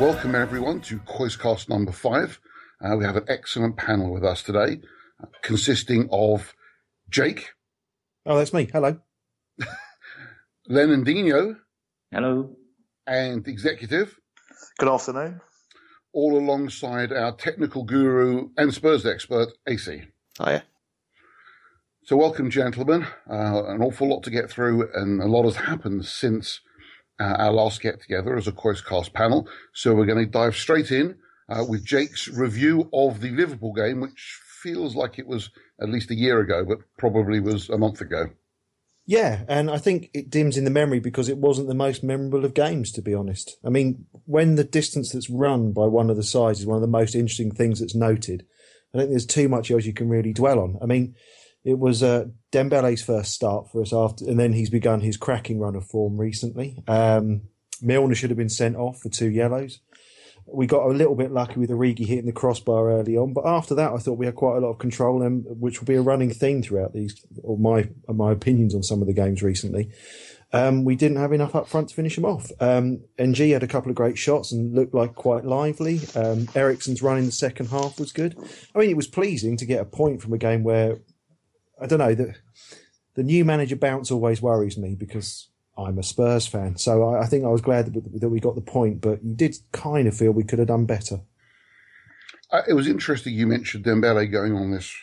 Welcome everyone to COYSCast number 5. We have an excellent panel with us today, consisting of Jake. Oh, that's me. Hello. Lenandinho. Hello. And Executive. Good afternoon. All alongside our technical guru and Spurs expert, AC. Hiya. So welcome, gentlemen. An awful lot to get through, and a lot has happened since our last get-together as a COYSCast panel. So we're going to dive straight in with Jake's review of the Liverpool game, which feels like it was at least a year ago, but probably was a month ago. Yeah, and I think it dims in the memory because it wasn't the most memorable of games, to be honest. I mean, when the distance that's run by one of the sides is one of the most interesting things that's noted, I don't think there's too much else you can really dwell on. I mean, it was Dembele's first start for us after, and then he's begun his cracking run of form recently. Milner should have been sent off for 2 yellows. We got a little bit lucky with Origi hitting the crossbar early on, but after that, I thought we had quite a lot of control, and which will be a running theme throughout these, or my opinions on some of the games recently. We didn't have enough up front to finish them off. NG had a couple of great shots and looked like quite lively. Eriksen's run in the second half was good. I mean, it was pleasing to get a point from a game where, I don't know, the new manager bounce always worries me because I'm a Spurs fan, so I think I was glad that we got the point, but you did kind of feel we could have done better. It was interesting you mentioned Dembele going on this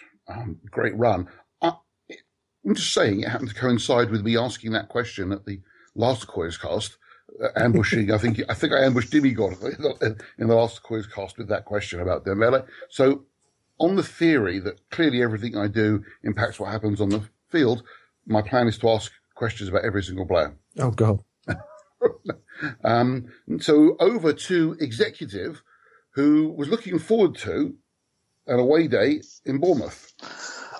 great run. I'm just saying it happened to coincide with me asking that question at the last COYSCast, ambushing. I think I ambushed Dimmy Gorg in the last COYSCast with that question about Dembele. So on the theory that clearly everything I do impacts what happens on the field, my plan is to ask questions about every single player. Oh, God. So over to Executive, who was looking forward to an away day in Bournemouth.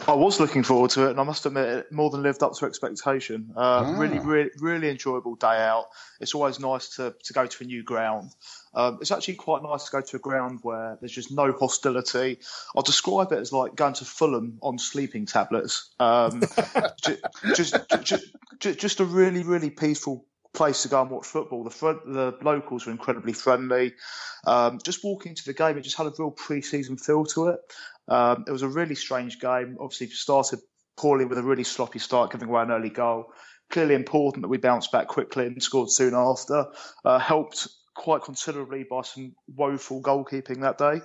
I was looking forward to it, and I must admit, it more than lived up to expectation. Really enjoyable day out. It's always nice to go to a new ground. It's actually quite nice to go to a ground where there's just no hostility. I'll describe it as like going to Fulham on sleeping tablets. Just a really, really peaceful place to go and watch football. The locals were incredibly friendly. Just walking to the game, it just had a real pre-season feel to it. It was a really strange game. Obviously, started poorly with a really sloppy start, giving away an early goal. Clearly important that we bounced back quickly and scored soon after. Helped quite considerably by some woeful goalkeeping that day.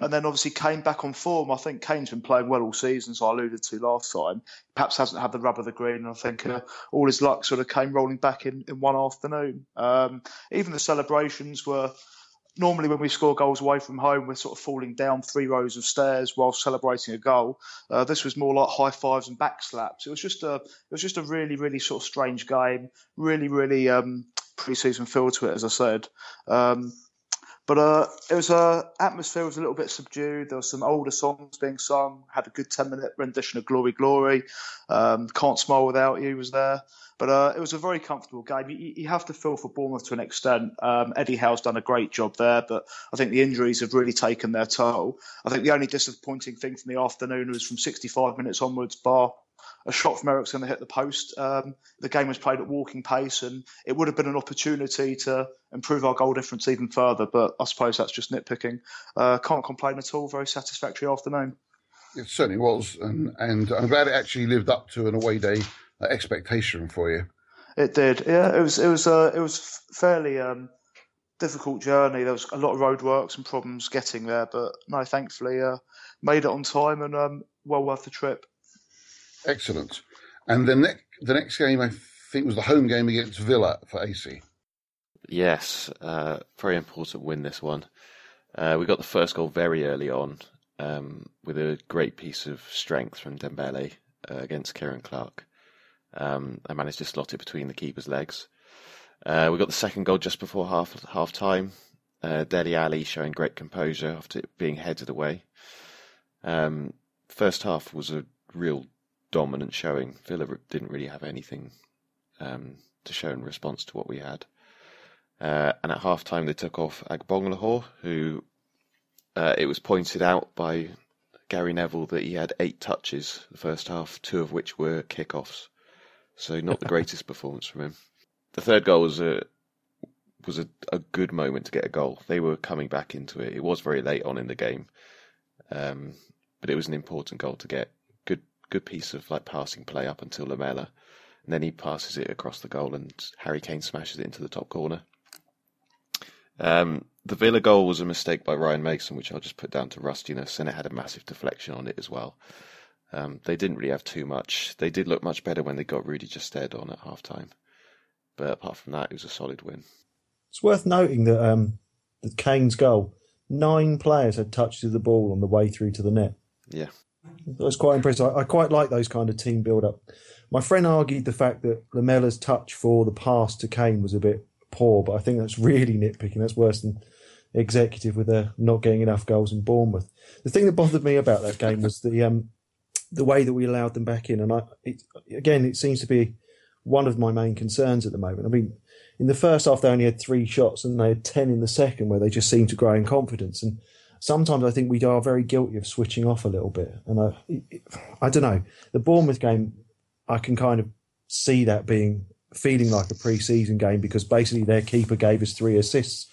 And then obviously Kane back on form. I think Kane's been playing well all season, so I alluded to last time. Perhaps hasn't had the rub of the green, and I think all his luck sort of came rolling back in one afternoon. Even the celebrations were... Normally when we score goals away from home, we're sort of falling down 3 rows of stairs while celebrating a goal. This was more like high fives and back slaps. It was just a really, really sort of strange game. Really, really pre-season feel to it, as I said. But it was atmosphere was a little bit subdued. There were some older songs being sung. Had a good 10-minute rendition of Glory, Glory. Can't Smile Without You was there. But it was a very comfortable game. You have to feel for Bournemouth to an extent. Eddie Howe's done a great job there, but I think the injuries have really taken their toll. I think the only disappointing thing from the afternoon was from 65 minutes onwards, bar a shot from Eriksen that hit the post. The game was played at walking pace, and it would have been an opportunity to improve our goal difference even further, but I suppose that's just nitpicking. Can't complain at all. Very satisfactory afternoon. It certainly was, and I'm glad it actually lived up to an away day expectation for you. It did, yeah. It was fairly difficult journey. There was a lot of roadworks and problems getting there, but no, thankfully made it on time and well worth the trip. Excellent. And the next game, I think, was the home game against Villa for AC. Yes, very important win, this one. We got the first goal very early on with a great piece of strength from Dembele against Kieran Clark. I managed to slot it between the keeper's legs. We got the second goal just before half-time. Dele Alli showing great composure after it being headed away. First half was a real dominant showing. Villa didn't really have anything to show in response to what we had. And at half-time they took off Agbonlahor, who it was pointed out by Gary Neville that he had 8 touches the first half, 2 of which were kickoffs. So not the greatest performance from him. The third goal was a was a good moment to get a goal. They were coming back into it. It was very late on in the game, but it was an important goal to get. Good piece of like passing play up until Lamela, and then he passes it across the goal and Harry Kane smashes it into the top corner. The Villa goal was a mistake by Ryan Mason, which I'll just put down to rustiness, and it had a massive deflection on it as well. They didn't really have too much. They did look much better when they got Rudy Gestede on at half-time. But apart from that, it was a solid win. It's worth noting that the Kane's goal, 9 players had touches of the ball on the way through to the net. Yeah. I was quite impressed. I quite like those kind of team build-up. My friend argued the fact that Lamela's touch for the pass to Kane was a bit poor, but I think that's really nitpicking. That's worse than executive with their not getting enough goals in Bournemouth. The thing that bothered me about that game was the way that we allowed them back in. And it seems to be one of my main concerns at the moment. I mean, in the first half, they only had 3 shots and they had 10 in the second, where they just seemed to grow in confidence. And sometimes I think we are very guilty of switching off a little bit. And I don't know. The Bournemouth game, I can kind of see that feeling like a pre-season game, because basically their keeper gave us 3 assists.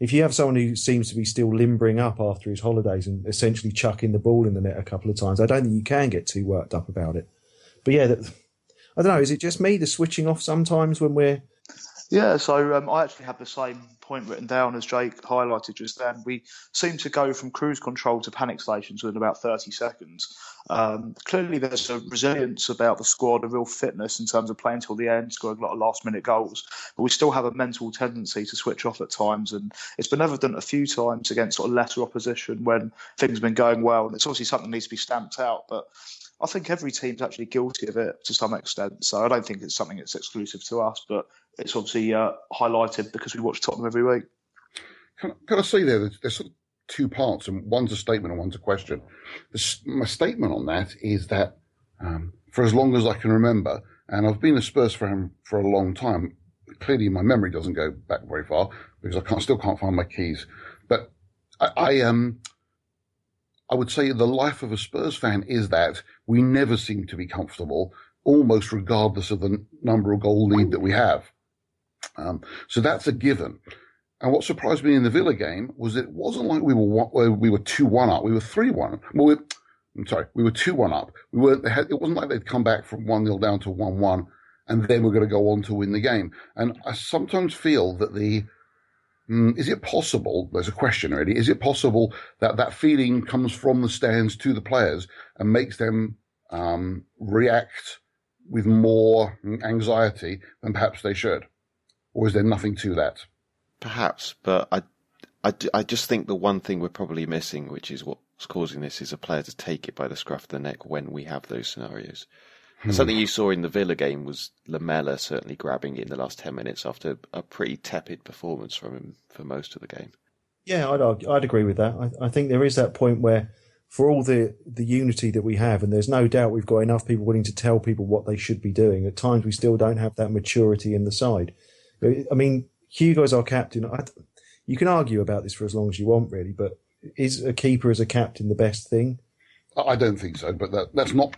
If you have someone who seems to be still limbering up after his holidays and essentially chucking the ball in the net a couple of times, I don't think you can get too worked up about it. But yeah, I don't know. Is it just me, the switching off sometimes when we're... Yeah, so I actually have the same point written down as Jake highlighted just then. We seem to go from cruise control to panic stations within about 30 seconds. Clearly there's a resilience about the squad, a real fitness in terms of playing till the end, scoring a lot of last-minute goals. But we still have a mental tendency to switch off at times. And it's been evident a few times against sort of lesser opposition when things have been going well. And it's obviously something that needs to be stamped out. But I think every team's actually guilty of it to some extent. So I don't think it's something that's exclusive to us, but it's obviously highlighted because we watch Tottenham every week. Can I say there's sort of two parts, and one's a statement and one's a question. My statement on that is that for as long as I can remember, and I've been a Spurs fan for a long time, clearly my memory doesn't go back very far because I still can't find my keys. But I would say the life of a Spurs fan is that we never seem to be comfortable, almost regardless of the number of goal lead that we have. So that's a given. And what surprised me in the Villa game was it wasn't like we were 2-1 up. We were 3-1. Well, we were 2-1 up. It wasn't like they'd come back from 1-0 down to 1-1 and then we're going to go on to win the game. And I sometimes feel that is it possible, there's a question really, is it possible that that feeling comes from the stands to the players and makes them react with more anxiety than perhaps they should? Or is there nothing to that? Perhaps, but I just think the one thing we're probably missing, which is what's causing this, is a player to take it by the scruff of the neck when we have those scenarios. And something you saw in the Villa game was Lamela certainly grabbing it in the last 10 minutes after a pretty tepid performance from him for most of the game. Yeah, I'd agree with that. I think there is that point where, for all the unity that we have, and there's no doubt we've got enough people willing to tell people what they should be doing, at times we still don't have that maturity in the side. I mean, Hugo's our captain. You can argue about this for as long as you want, really, but is a keeper as a captain the best thing? I don't think so, but that's not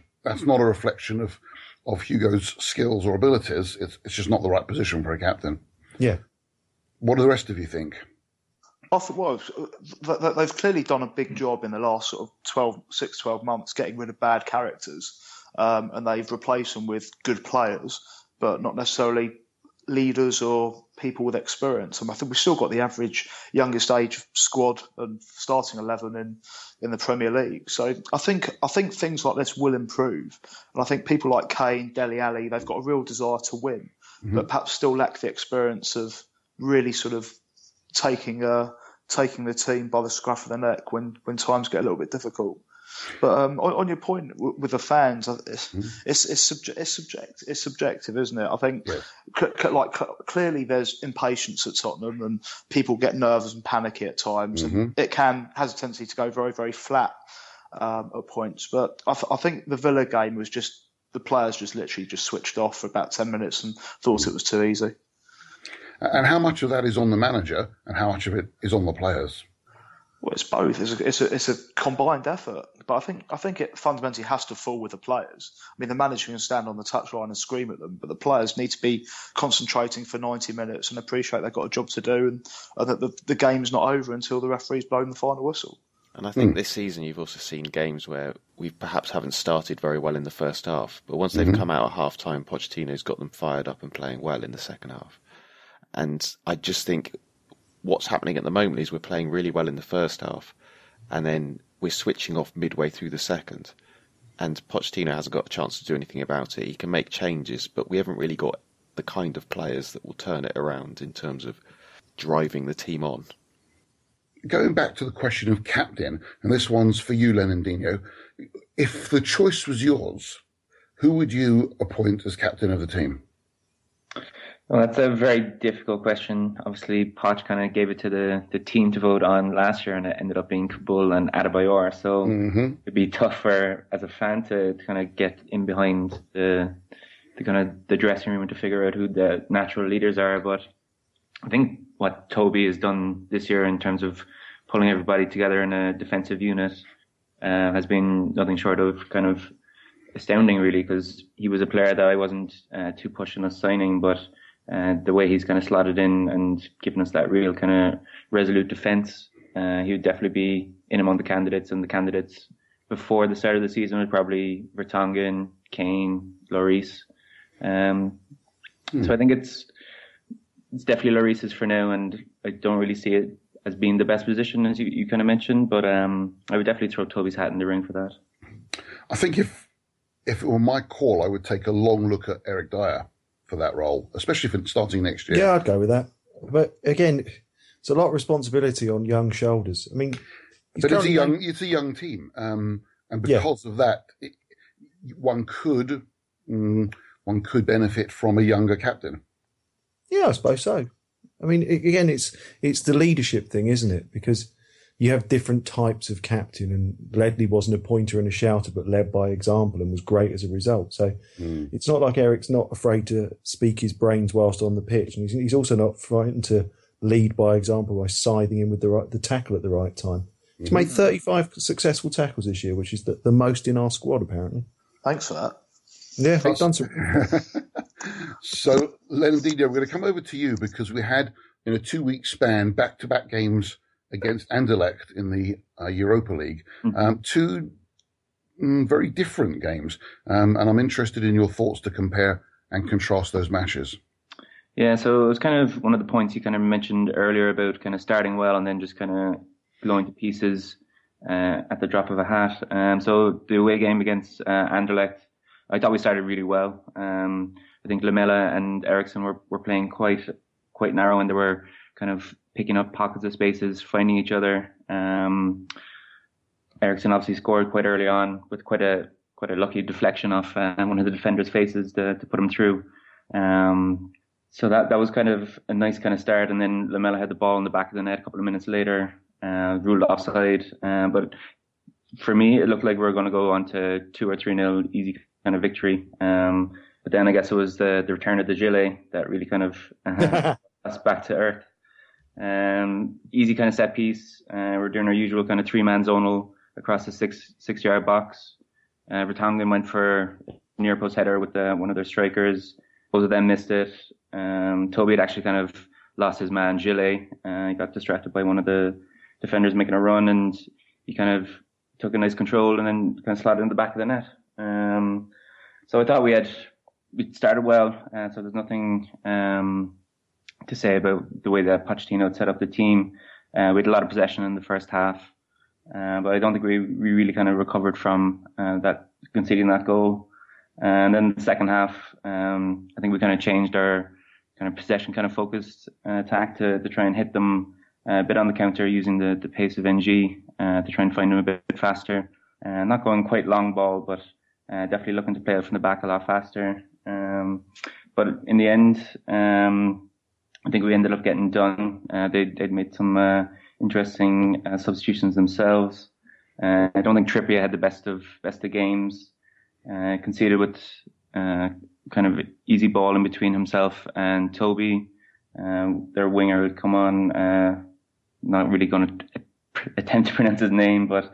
a reflection of Hugo's skills or abilities. It's just not the right position for a captain. Yeah. What do the rest of you think? I thought, well, they've clearly done a big job in the last sort of 12 months getting rid of bad characters, and they've replaced them with good players, but not necessarily leaders or people with experience. And I think we've still got the average youngest age squad and starting 11 in the Premier League. So I think things like this will improve. And I think people like Kane, Dele Alli, they've got a real desire to win, but perhaps still lack the experience of really sort of taking the team by the scruff of the neck when times get a little bit difficult. But on your point with the fans, it's subjective, isn't it? I think clearly there's impatience at Tottenham, and people get nervous and panicky at times. And it has a tendency to go very, very flat at points. But I think the Villa game was just the players just literally just switched off for about 10 minutes and thought it was too easy. And how much of that is on the manager, and how much of it is on the players? Well, it's both. It's a combined effort, but I think it fundamentally has to fall with the players. I mean, the manager can stand on the touchline and scream at them, but the players need to be concentrating for 90 minutes and appreciate they've got a job to do, and that the game's not over until the referee's blown the final whistle. And I think this season you've also seen games where we perhaps haven't started very well in the first half, but once they've come out at half-time, Pochettino's got them fired up and playing well in the second half. And I just think what's happening at the moment is we're playing really well in the first half, and then we're switching off midway through the second. And Pochettino hasn't got a chance to do anything about it. He can make changes, but we haven't really got the kind of players that will turn it around in terms of driving the team on. Going back to the question of captain, and this one's for you, Lenandinho, if the choice was yours, who would you appoint as captain of the team? Well, that's a very difficult question. Obviously, Poch kind of gave it to the team to vote on last year, and it ended up being Kabul and Adebayor. So it'd be tough for, as a fan, to kind of get in behind the kind of the dressing room and to figure out who the natural leaders are. But I think what Toby has done this year in terms of pulling everybody together in a defensive unit has been nothing short of kind of astounding, really, because he was a player that I wasn't too pushing us signing, but the way he's kind of slotted in and given us that real kind of resolute defence, he would definitely be in among the candidates, and the candidates before the start of the season was probably Vertonghen, Kane, Lloris. So I think it's definitely Lloris's for now, and I don't really see it as being the best position, as you kind of mentioned, but I would definitely throw Toby's hat in the ring for that. I think if it were my call, I would take a long look at Eric Dyer for that role, especially for starting next year. Yeah, I'd go with that. But again, it's a lot of responsibility on young shoulders. I mean, but it's a young team, and because of that, one could benefit from a younger captain. Yeah, I suppose so. I mean, again, it's the leadership thing, isn't it? Because you have different types of captain, and Ledley wasn't a pointer and a shouter, but led by example and was great as a result. So it's not like Eric's not afraid to speak his brains whilst on the pitch, and he's also not frightened to lead by example by scything in with the tackle at the right time. He's made 35 successful tackles this year, which is the most in our squad, apparently. Thanks for that. Yeah, he's done some. So, Lenandinho, we're going to come over to you because we had, in a 2-week span, back-to-back games against Anderlecht in the Europa League. Two very different games, and I'm interested in your thoughts to compare and contrast those matches. Yeah, so it was kind of one of the points you kind of mentioned earlier about kind of starting well and then just kind of blowing to pieces at the drop of a hat. So the away game against Anderlecht, I thought we started really well. I think Lamela and Eriksen were playing quite narrow, and they were kind of picking up pockets of spaces, finding each other. Eriksen obviously scored quite early on with quite a lucky deflection off one of the defenders' faces to put him through. So that was kind of a nice kind of start, and then Lamela had the ball in the back of the net a couple of minutes later, ruled offside. But for me, it looked like we were going to go on to 2 or 3-0 easy kind of victory. But then I guess it was the return of the Gillet that really kind of us back to earth. Easy kind of set piece. We're doing our usual kind of 3-man zonal across the six-yard box. Vertonghen went for a near post header with one of their strikers. Both of them missed it. Toby had actually kind of lost his man Gillet. He got distracted by one of the defenders making a run, and he kind of took a nice control and then kind of slotted in the back of the net. So I thought we started well, so there's nothing to say about the way that Pochettino had set up the team. We had a lot of possession in the first half, but I don't think we really kind of recovered from that, conceding that goal. And then the second half, I think we kind of changed our kind of possession kind of focused attack to try and hit them a bit on the counter using the pace of NG to try and find them a bit faster. Not going quite long ball, but definitely looking to play out from the back a lot faster. But in the end, I think we ended up getting done. They'd made some interesting substitutions themselves. I don't think Trippier had the best of games. Conceded with kind of easy ball in between himself and Toby. Their winger would come on, not really going to attempt to pronounce his name, but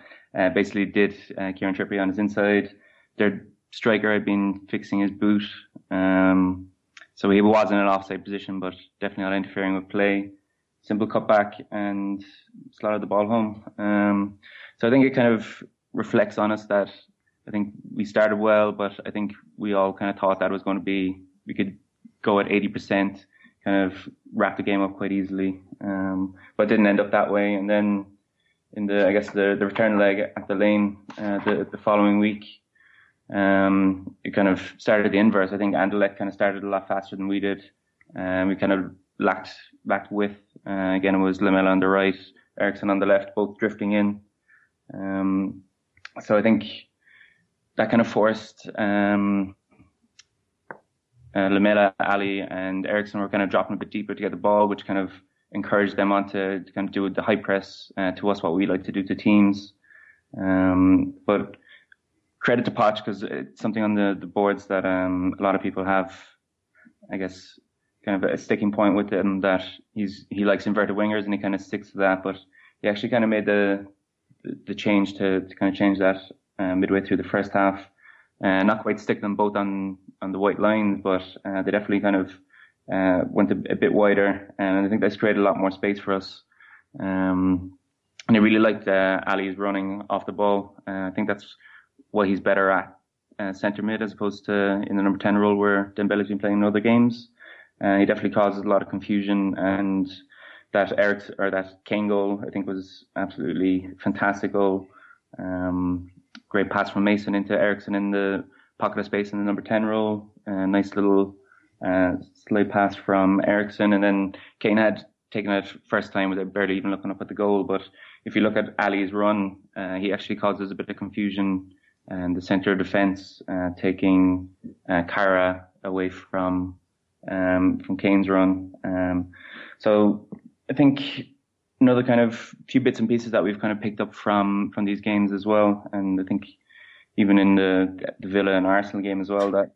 basically did Kieran Trippier on his inside. Their striker had been fixing his boot, so he was in an offside position, but definitely not interfering with play. Simple cutback and slotted the ball home. So I think it kind of reflects on us that I think we started well, but I think we all kind of thought that was going to be, we could go at 80%, kind of wrap the game up quite easily. But didn't end up that way. And then in the, I guess the return leg at the Lane, the following week, it kind of started the inverse. I think Anderlecht kind of started a lot faster than we did. We kind of lacked width. Again, it was Lamela on the right, Eriksen on the left, both drifting in. So I think that kind of forced Lamela, Ali and Eriksen were kind of dropping a bit deeper to get the ball, which kind of encouraged them on to kind of do the high press to us, what we like to do to teams. But credit to Poch, because it's something on the boards that a lot of people have, I guess, kind of a sticking point with him, that he likes inverted wingers and he kind of sticks to that. But he actually kind of made the change to kind of change that midway through the first half. Not quite stick them both on the white lines, but they definitely kind of went a bit wider, and I think that's created a lot more space for us. And I really liked Ali's running off the ball. I think that's what he's better at, centre mid, as opposed to in the number 10 role where Dembele's been playing in other games. He definitely causes a lot of confusion, and that Kane goal, I think, was absolutely fantastical. Great pass from Mason into Eriksen in the pocket of space in the number 10 role. Nice little slide pass from Eriksen, and then Kane had taken it first time without barely even looking up at the goal. But if you look at Ali's run, he actually causes a bit of confusion, and the centre of defence taking Kara away from Kane's run. So I think another kind of few bits and pieces that we've kind of picked up from these games as well. And I think even in the Villa and Arsenal game as well, that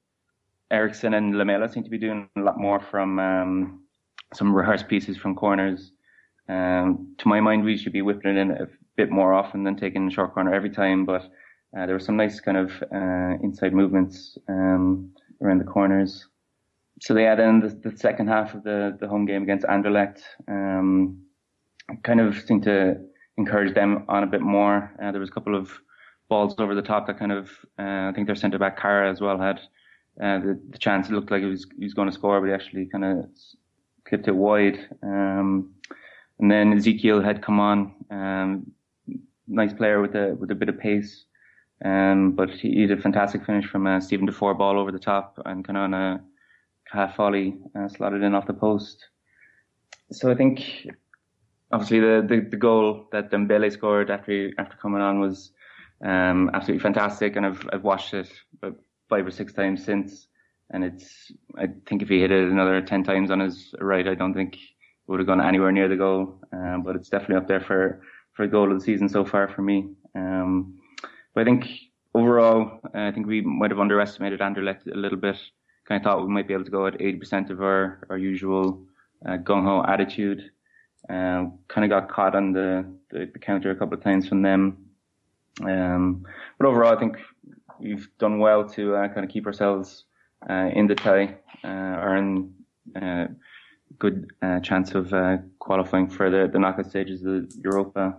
Eriksen and Lamela seem to be doing a lot more from some rehearsed pieces from corners. To my mind, we should be whipping it in a bit more often than taking a short corner every time. But there were some nice kind of inside movements around the corners. So yeah, then the second half of the home game against Anderlecht kind of seemed to encourage them on a bit more. There was a couple of balls over the top that kind of, I think their centre-back Kara as well had the chance. It looked like he was going to score, but he actually kind of clipped it wide. And then Ezekiel had come on, nice player with a bit of pace, but he did a fantastic finish from a Stephen Defour ball over the top and kind of on a half volley slotted in off the post. So I think obviously the goal that Dembele scored after coming on was absolutely fantastic, and I've watched it about 5 or 6 times since, and I think if he hit it another 10 times on his right, I don't think it would have gone anywhere near the goal, but it's definitely up there for goal of the season so far for me. But I think overall, I think we might have underestimated Anderlecht a little bit. Kind of thought we might be able to go at 80% of our usual gung-ho attitude. Kind of got caught on the counter a couple of times from them. But overall, I think we've done well to kind of keep ourselves in the tie, or in good chance of qualifying for the knockout stages of Europa.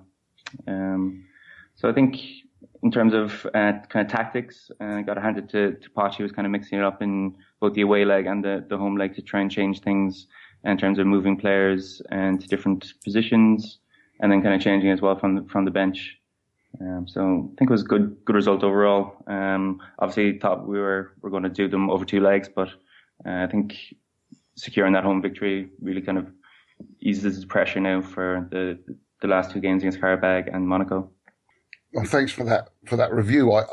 So I think in terms of kind of tactics, got a hand it to Poch. He was kind of mixing it up in both the away leg and the home leg to try and change things in terms of moving players and to different positions, and then kind of changing as well from the bench. So I think it was a good result overall. Obviously thought we're going to do them over 2 legs, but I think securing that home victory really kind of eases the pressure now for the last 2 games against Karabag and Monaco. Well, thanks for that review. I'm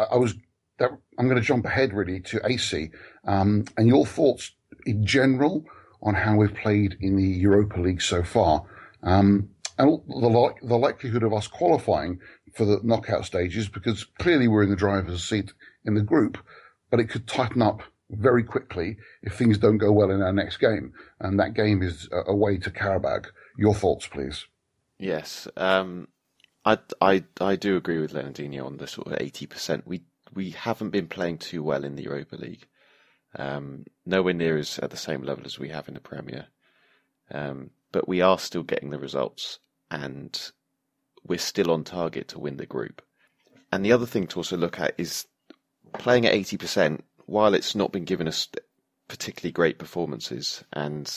going to jump ahead really to AC and your thoughts in general on how we've played in the Europa League so far, and the likelihood of us qualifying for the knockout stages, because clearly we're in the driver's seat in the group, but it could tighten up very quickly if things don't go well in our next game, and that game is away to Karabag. Your thoughts, please. Yes, I do agree with Leonardinho on the sort of 80%. We haven't been playing too well in the Europa League. Nowhere near is at the same level as we have in the Premier. But we are still getting the results, and we're still on target to win the group. And the other thing to also look at is playing at 80%, while it's not been giving us particularly great performances, and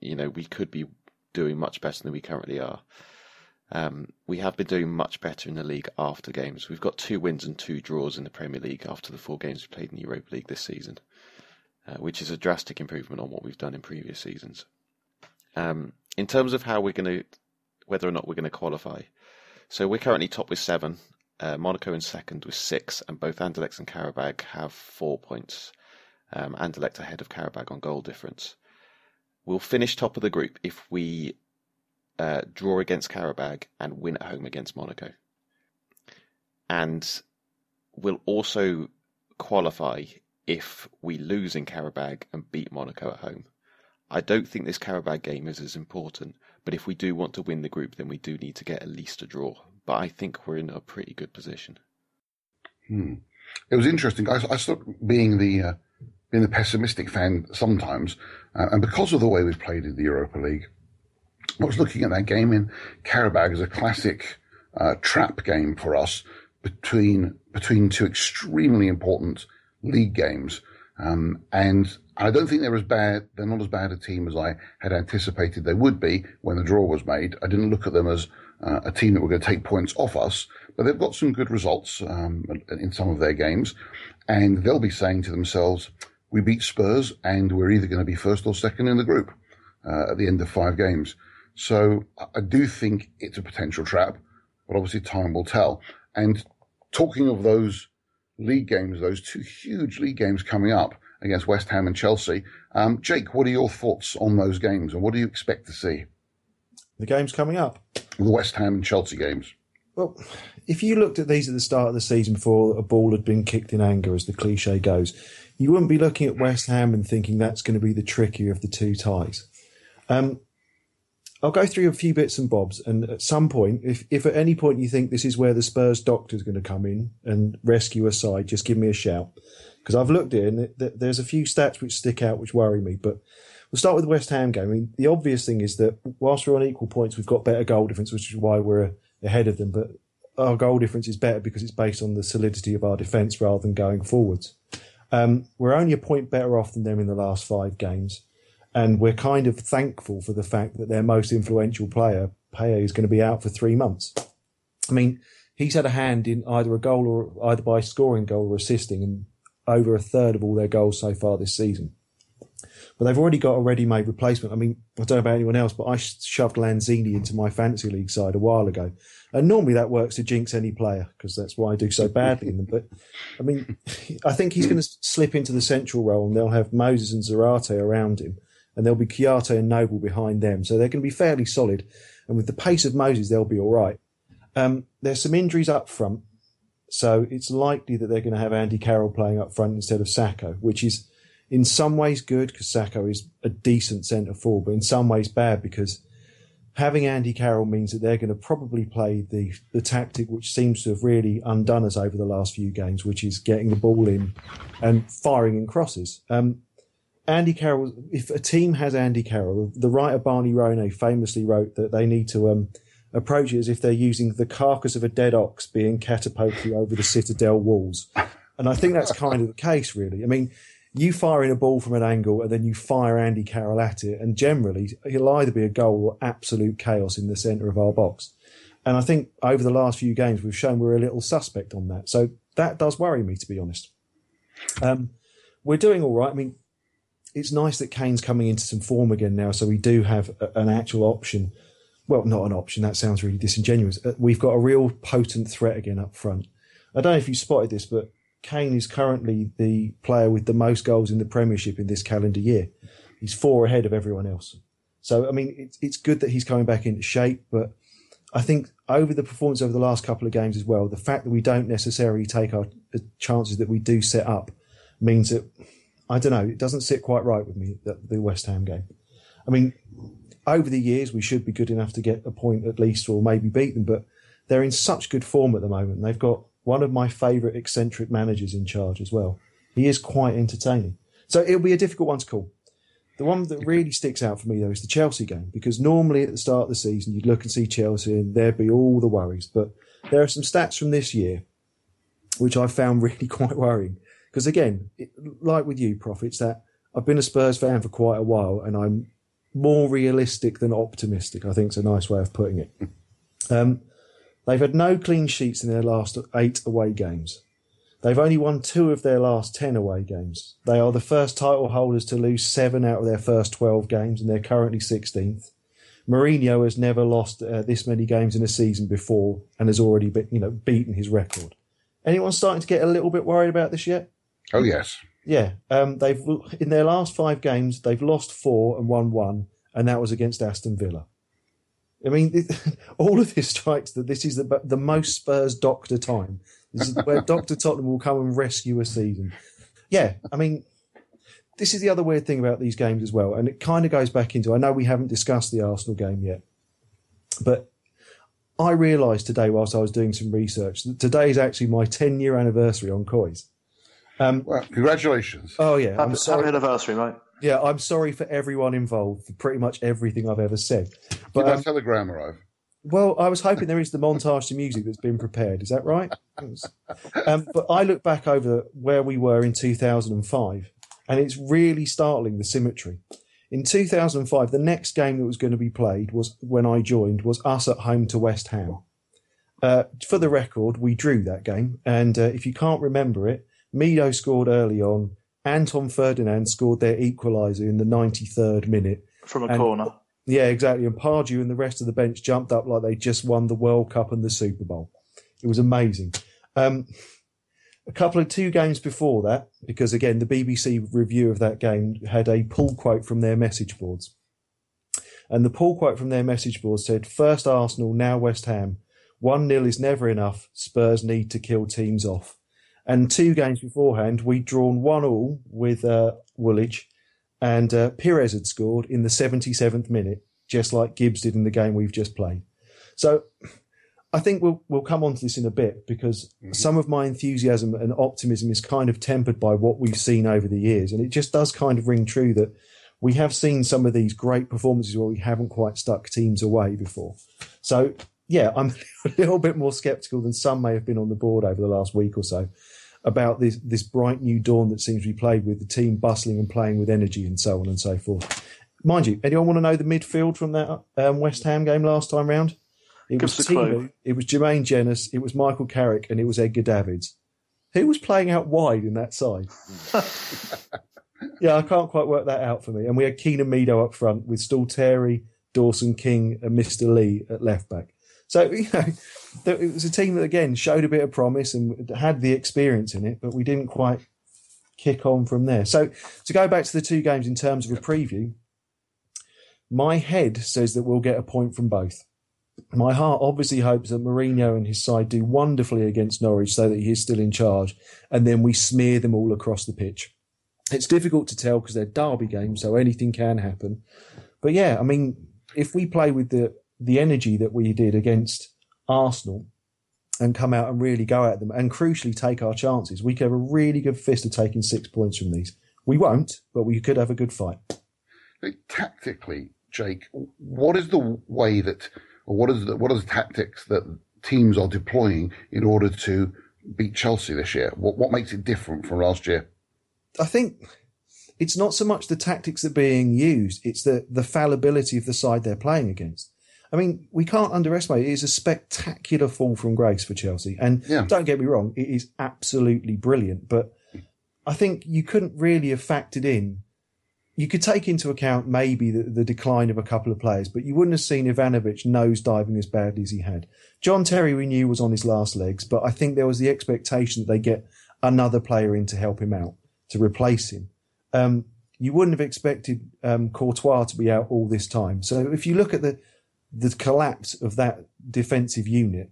we could be doing much better than we currently are. We have been doing much better in the league after games. We've got 2 wins and 2 draws in the Premier League after the 4 games we played in the Europa League this season, which is a drastic improvement on what we've done in previous seasons. In terms of whether or not we're going to qualify, so we're currently top with 7, Monaco in second with 6, and both Anderlecht and Karabag have 4 points. Anderlecht ahead of Karabag on goal difference. We'll finish top of the group if we draw against Karabag and win at home against Monaco. And we'll also qualify if we lose in Karabag and beat Monaco at home. I don't think this Karabag game is as important, but if we do want to win the group, then we do need to get at least a draw. But I think we're in a pretty good position. It was interesting. I stopped being the pessimistic fan sometimes, and because of the way we've played in the Europa League, I was looking at that game in Karabag as a classic trap game for us between 2 extremely important league games, and I don't think they're not as bad a team as I had anticipated they would be when the draw was made. I didn't look at them as a team that were going to take points off us, but they've got some good results in some of their games, and they'll be saying to themselves, we beat Spurs and we're either going to be first or second in the group at the end of 5 games. So I do think it's a potential trap, but obviously time will tell. And talking of those league games, those 2 huge league games coming up against West Ham and Chelsea, Jake, what are your thoughts on those games and what do you expect to see? The games coming up? The West Ham and Chelsea games. Well, if you looked at these at the start of the season before a ball had been kicked in anger, as the cliche goes, you wouldn't be looking at West Ham and thinking that's going to be the trickier of the 2 ties. I'll go through a few bits and bobs, and at some point, if at any point you think this is where the Spurs doctor's going to come in and rescue a side, just give me a shout, because I've looked at it and there's a few stats which stick out which worry me, but we'll start with the West Ham game. I mean, the obvious thing is that whilst we're on equal points, we've got better goal difference, which is why we're ahead of them, but our goal difference is better because it's based on the solidity of our defence rather than going forwards. We're only a point better off than them in the last 5 games, and we're kind of thankful for the fact that their most influential player, Payet, is going to be out for 3 months. I mean, he's had a hand in either by scoring a goal or assisting in over a third of all their goals so far this season. But they've already got a ready-made replacement. I mean, I don't know about anyone else, but I shoved Lanzini into my fantasy league side a while ago. And normally that works to jinx any player, because that's why I do so badly in them. But, I mean, I think he's going to slip into the central role, and they'll have Moses and Zarate around him, and there'll be Kiate and Noble behind them. So they're going to be fairly solid. And with the pace of Moses, they'll be all right. There's some injuries up front, so it's likely that they're going to have Andy Carroll playing up front instead of Sacco, which is in some ways good because Sacco is a decent centre-forward, but in some ways bad because having Andy Carroll means that they're going to probably play the tactic which seems to have really undone us over the last few games, which is getting the ball in and firing in crosses. Andy Carroll, if a team has Andy Carroll, the writer Barney Ronay famously wrote that they need to approach it as if they're using the carcass of a dead ox being catapulted over the citadel walls. And I think that's kind of the case, really. I mean, you fire in a ball from an angle and then you fire Andy Carroll at it, and generally he'll either be a goal or absolute chaos in the centre of our box. And I think over the last few games we've shown we're a little suspect on that. So that does worry me, to be honest. We're doing all right. I mean, it's nice that Kane's coming into some form again now, so we do have an actual option. Well, not an option. That sounds really disingenuous. We've got a real potent threat again up front. I don't know if you spotted this, but Kane is currently the player with the most goals in the Premiership in this calendar year. He's 4 ahead of everyone else. So, I mean, it's good that he's coming back into shape, but I think over the performance over the last couple of games as well, the fact that we don't necessarily take our chances that we do set up means that, I don't know, it doesn't sit quite right with me, the West Ham game. I mean, over the years, we should be good enough to get a point at least or maybe beat them, but they're in such good form at the moment. They've got one of my favourite eccentric managers in charge as well. He is quite entertaining. So it'll be a difficult one to call. The one that really sticks out for me, though, is the Chelsea game, because normally at the start of the season, you'd look and see Chelsea and there'd be all the worries. But there are some stats from this year which I found really quite worrying. Because again, like with you, Prof, it's that I've been a Spurs fan for quite a while and I'm more realistic than optimistic, I think is a nice way of putting it. They've had no clean sheets in their last 8 away games. They've only won 2 of their last 10 away games. They are the first title holders to lose 7 out of their first 12 games, and they're currently 16th. Mourinho has never lost this many games in a season before and has already been, beaten his record. Anyone starting to get a little bit worried about this yet? Oh, yes. Yeah. They've in their last 5 games, they've lost 4 and won 1, and that was against Aston Villa. I mean, all of this strikes that this is the most Spurs doctor time. This is where Dr. Tottenham will come and rescue a season. Yeah, I mean, this is the other weird thing about these games as well, and it kind of goes back into, I know we haven't discussed the Arsenal game yet, but I realised today whilst I was doing some research that today is actually my 10-year anniversary on COYS. Well, congratulations. Oh, yeah. Happy anniversary, mate. Yeah, I'm sorry for everyone involved for pretty much everything I've ever said. But, did that telegram arrive? Well, I was hoping there is the montage to music that's been prepared. Is that right? But I look back over where we were in 2005, and it's really startling, the symmetry. In 2005, the next game that was going to be played was when I joined was us at home to West Ham. For the record, we drew that game. And if you can't remember it, Mido scored early on. Anton Ferdinand scored their equaliser in the 93rd minute. From a corner. Yeah, exactly. And Pardew and the rest of the bench jumped up like they just won the World Cup and the Super Bowl. It was amazing. A couple of 2 games before that, because again, the BBC review of that game had a pull quote from their message boards. And the pull quote from their message board said, "First Arsenal, now West Ham. 1-0 is never enough. Spurs need to kill teams off." And 2 games beforehand, we'd drawn 1-1 with Woolwich, and Pires had scored in the 77th minute, just like Gibbs did in the game we've just played. So I think we'll come on to this in a bit, because some of my enthusiasm and optimism is kind of tempered by what we've seen over the years. And it just does kind of ring true that we have seen some of these great performances where we haven't quite stuck teams away before. So, yeah, I'm a little bit more sceptical than some may have been on the board over the last week or so about this bright new dawn that seems to be played with, the team bustling and playing with energy and so on and so forth. Mind you, anyone want to know the midfield from that West Ham game last time round? It was Timo, it was Jermaine Jenas, it was Michael Carrick, and it was Edgar Davids. Who was playing out wide in that side? Yeah, I can't quite work that out for me. And we had Keenan Mido up front with Stalteri, Dawson King and Mr Lee at left-back. So, it was a team that, again, showed a bit of promise and had the experience in it, but we didn't quite kick on from there. So, to go back to the 2 games in terms of a preview, my head says that we'll get a point from both. My heart obviously hopes that Mourinho and his side do wonderfully against Norwich so that he is still in charge, and then we smear them all across the pitch. It's difficult to tell because they're derby games, so anything can happen. But, yeah, I mean, if we play with the energy that we did against Arsenal and come out and really go at them and crucially take our chances, we could have a really good fist of taking 6 points from these. We won't, but we could have a good fight. Tactically, Jake, what is the way that, or what is the tactics that teams are deploying in order to beat Chelsea this year? What makes it different from last year? I think it's not so much the tactics that are being used, it's the fallibility of the side they're playing against. I mean, we can't underestimate it. It is a spectacular fall from grace for Chelsea. And Don't get me wrong, it is absolutely brilliant. But I think you couldn't really have factored in. You could take into account maybe the decline of a couple of players, but you wouldn't have seen Ivanovic nosediving as badly as he had. John Terry, we knew, was on his last legs, but I think there was the expectation that they get another player in to help him out, to replace him. You wouldn't have expected Courtois to be out all this time. So if you look at the collapse of that defensive unit,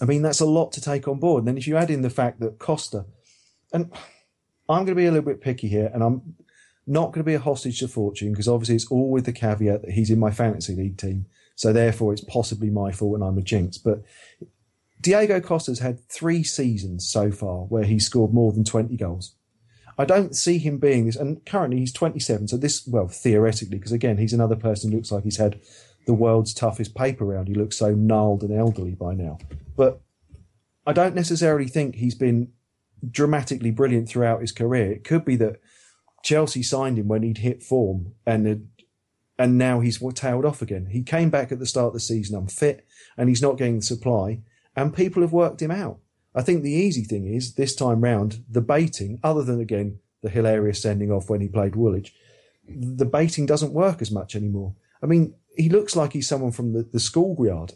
I mean, that's a lot to take on board. And then if you add in the fact that Costa, and I'm going to be a little bit picky here, and I'm not going to be a hostage to fortune because obviously it's all with the caveat that he's in my fantasy league team So therefore, it's possibly my fault and I'm a jinx. But Diego Costa's had 3 seasons so far where he scored more than 20 goals. I don't see him being this. And currently he's 27. So this, well, theoretically, because again, he's another person who looks like he's had the world's toughest paper round. He looks so gnarled and elderly by now. But I don't necessarily think he's been dramatically brilliant throughout his career. It could be that Chelsea signed him when he'd hit form and now he's tailed off again. He came back at the start of the season unfit and he's not getting the supply and people have worked him out. I think the easy thing is, this time round, the baiting, other than, again, the hilarious sending off when he played Woolwich, the baiting doesn't work as much anymore. I mean, he looks like he's someone from the schoolyard.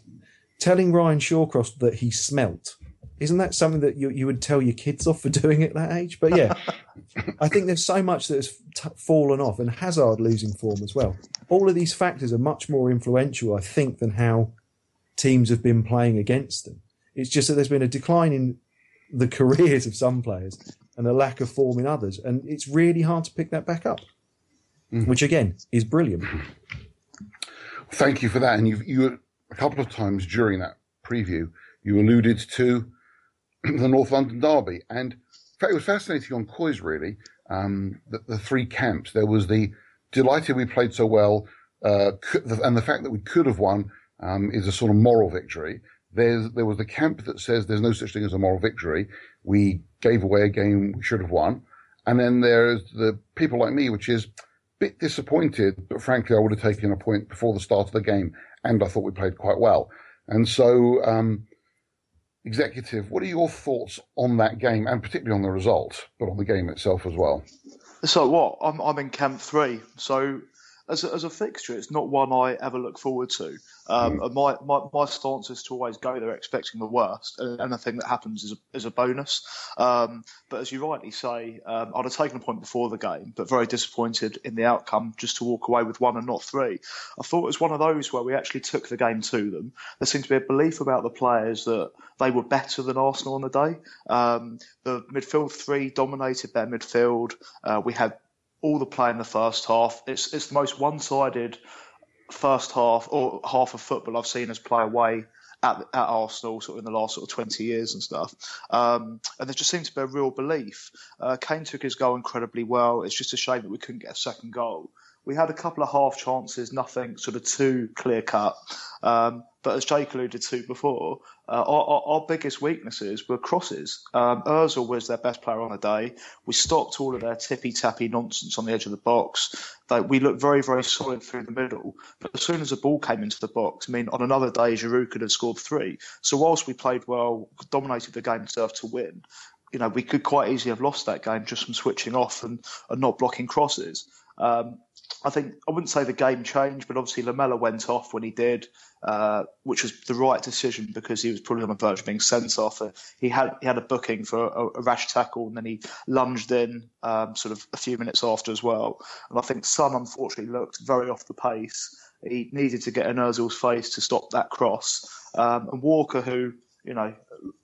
Telling Ryan Shawcross that he smelt, isn't that something that you would tell your kids off for doing at that age? But yeah, I think there's so much that has fallen off, and Hazard losing form as well. All of these factors are much more influential, I think, than how teams have been playing against them. It's just that there's been a decline in the careers of some players and a lack of form in others. And it's really hard to pick that back up, which, again, is brilliant. Thank you for that. And you a couple of times during that preview, you alluded to the North London Derby. And it was fascinating on Coys, really, the three camps. There was the delighted we played so well, and the fact that we could have won is a sort of moral victory. There was the camp that says there's no such thing as a moral victory. We gave away a game we should have won. And then there's the people like me, which is a bit disappointed, but frankly, I would have taken a point before the start of the game, and I thought we played quite well. And so, Executive, what are your thoughts on that game, and particularly on the result, but on the game itself as well? So what? I'm in camp 3, so... As a fixture, it's not one I ever look forward to. My stance is to always go there expecting the worst, and anything that happens is a bonus. But as you rightly say, I'd have taken a point before the game, but very disappointed in the outcome just to walk away with 1 and not 3. I thought it was one of those where we actually took the game to them. There seemed to be a belief about the players that they were better than Arsenal on the day. The midfield 3 dominated their midfield. We had all the play in the first half. It's the most one-sided first half or half of football I've seen us play away at Arsenal sort of in the last sort of 20 years and stuff. And there just seemed to be a real belief. Kane took his goal incredibly well. It's just a shame that we couldn't get a second goal. We had a couple of half chances, nothing sort of too clear-cut. But as Jake alluded to before, our biggest weaknesses were crosses. Ozil was their best player on the day. We stopped all of their tippy-tappy nonsense on the edge of the box. We looked very, very solid through the middle. But as soon as the ball came into the box, I mean, on another day, Giroud could have scored 3. So whilst we played well, dominated the game, served to win, you know, we could quite easily have lost that game just from switching off and not blocking crosses. I think I wouldn't say the game changed, but obviously Lamela went off when he did, which was the right decision because he was probably on the verge of being sent off. He had a booking for a rash tackle, and then he lunged in sort of a few minutes after as well. And I think Son unfortunately looked very off the pace. He needed to get in Ozil's face to stop that cross. And Walker, who, you know,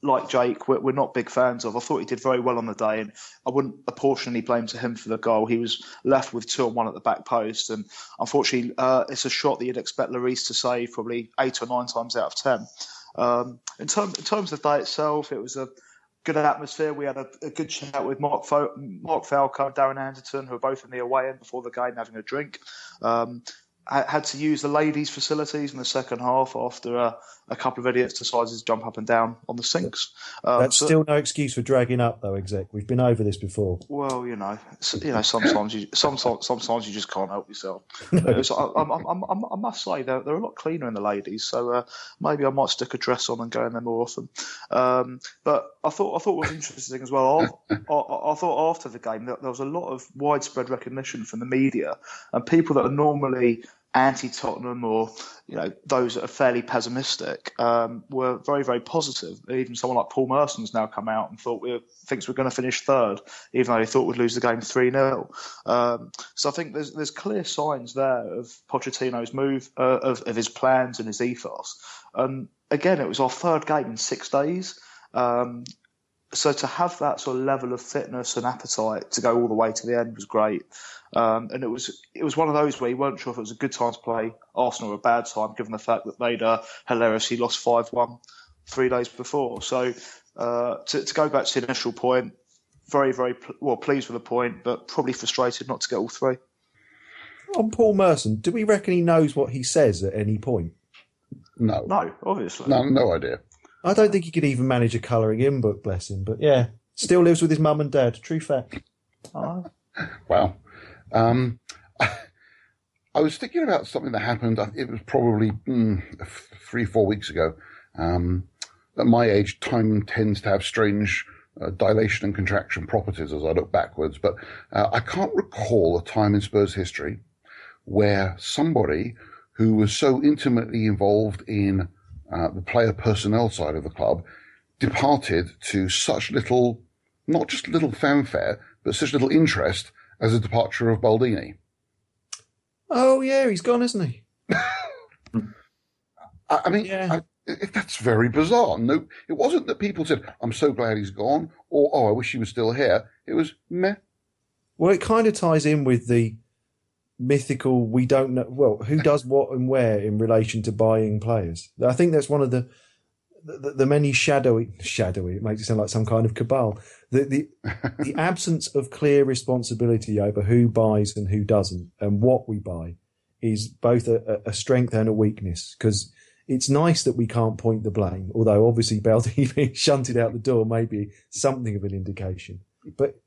like Jake, we're not big fans of. I thought he did very well on the day, and I wouldn't apportionally blame to him for the goal. He was left with 2 and 1 at the back post, and unfortunately, it's a shot that you'd expect Lloris to save probably 8 or 9 times out of 10. In terms of the day itself, it was a good atmosphere. We had a good chat with Mark Falco and Darren Anderton, who were both in the away end before the game, having a drink. I had to use the ladies' facilities in the second half after a couple of idiots decided to jump up and down on the sinks. That's still no excuse for dragging up, though, Exec. We've been over this before. Well, you know, sometimes you just can't help yourself. No. So I must say they're a lot cleaner in the ladies, so maybe I might stick a dress on and go in there more often. But I thought what was interesting as well. I thought after the game that there was a lot of widespread recognition from the media and people that are normally anti-Tottenham or, you know, those that are fairly pessimistic were very, very positive. Even someone like Paul Merson's now come out and thinks we're going to finish 3rd, even though he thought we'd lose the game 3-0. So I think there's clear signs there of Pochettino's move, of his plans and his ethos. And again, it was our 3rd game in 6 days. So to have that sort of level of fitness and appetite to go all the way to the end was great. And it was one of those where you weren't sure if it was a good time to play Arsenal or a bad time, given the fact that they'd hilariously lost 5-1 3 days before. So to go back to the initial point, very, very pleased with the point, but probably frustrated not to get all three. On Paul Merson, do we reckon he knows what he says at any point? No. No, obviously. No idea. I don't think he could even manage a colouring in book, bless him. But yeah, still lives with his mum and dad. True fact. Oh. Wow. I was thinking about something that happened. It was probably 3-4 weeks ago. At my age, time tends to have strange dilation and contraction properties as I look backwards. But I can't recall a time in Spurs history where somebody who was so intimately involved in the player personnel side of the club departed to such little, not just little fanfare, but such little interest as the departure of Baldini. Oh, yeah, he's gone, isn't he? I mean, yeah. That's very bizarre. No, it wasn't that people said, I'm so glad he's gone, or, oh, I wish he was still here. It was meh. Well, it kind of ties in with the mythical, we don't know, well, who does what and where in relation to buying players. I think that's one of the many shadowy, it makes it sound like some kind of cabal, the absence of clear responsibility over who buys and who doesn't and what we buy is both a strength and a weakness, because it's nice that we can't point the blame, although obviously Baldini being shunted out the door may be something of an indication. But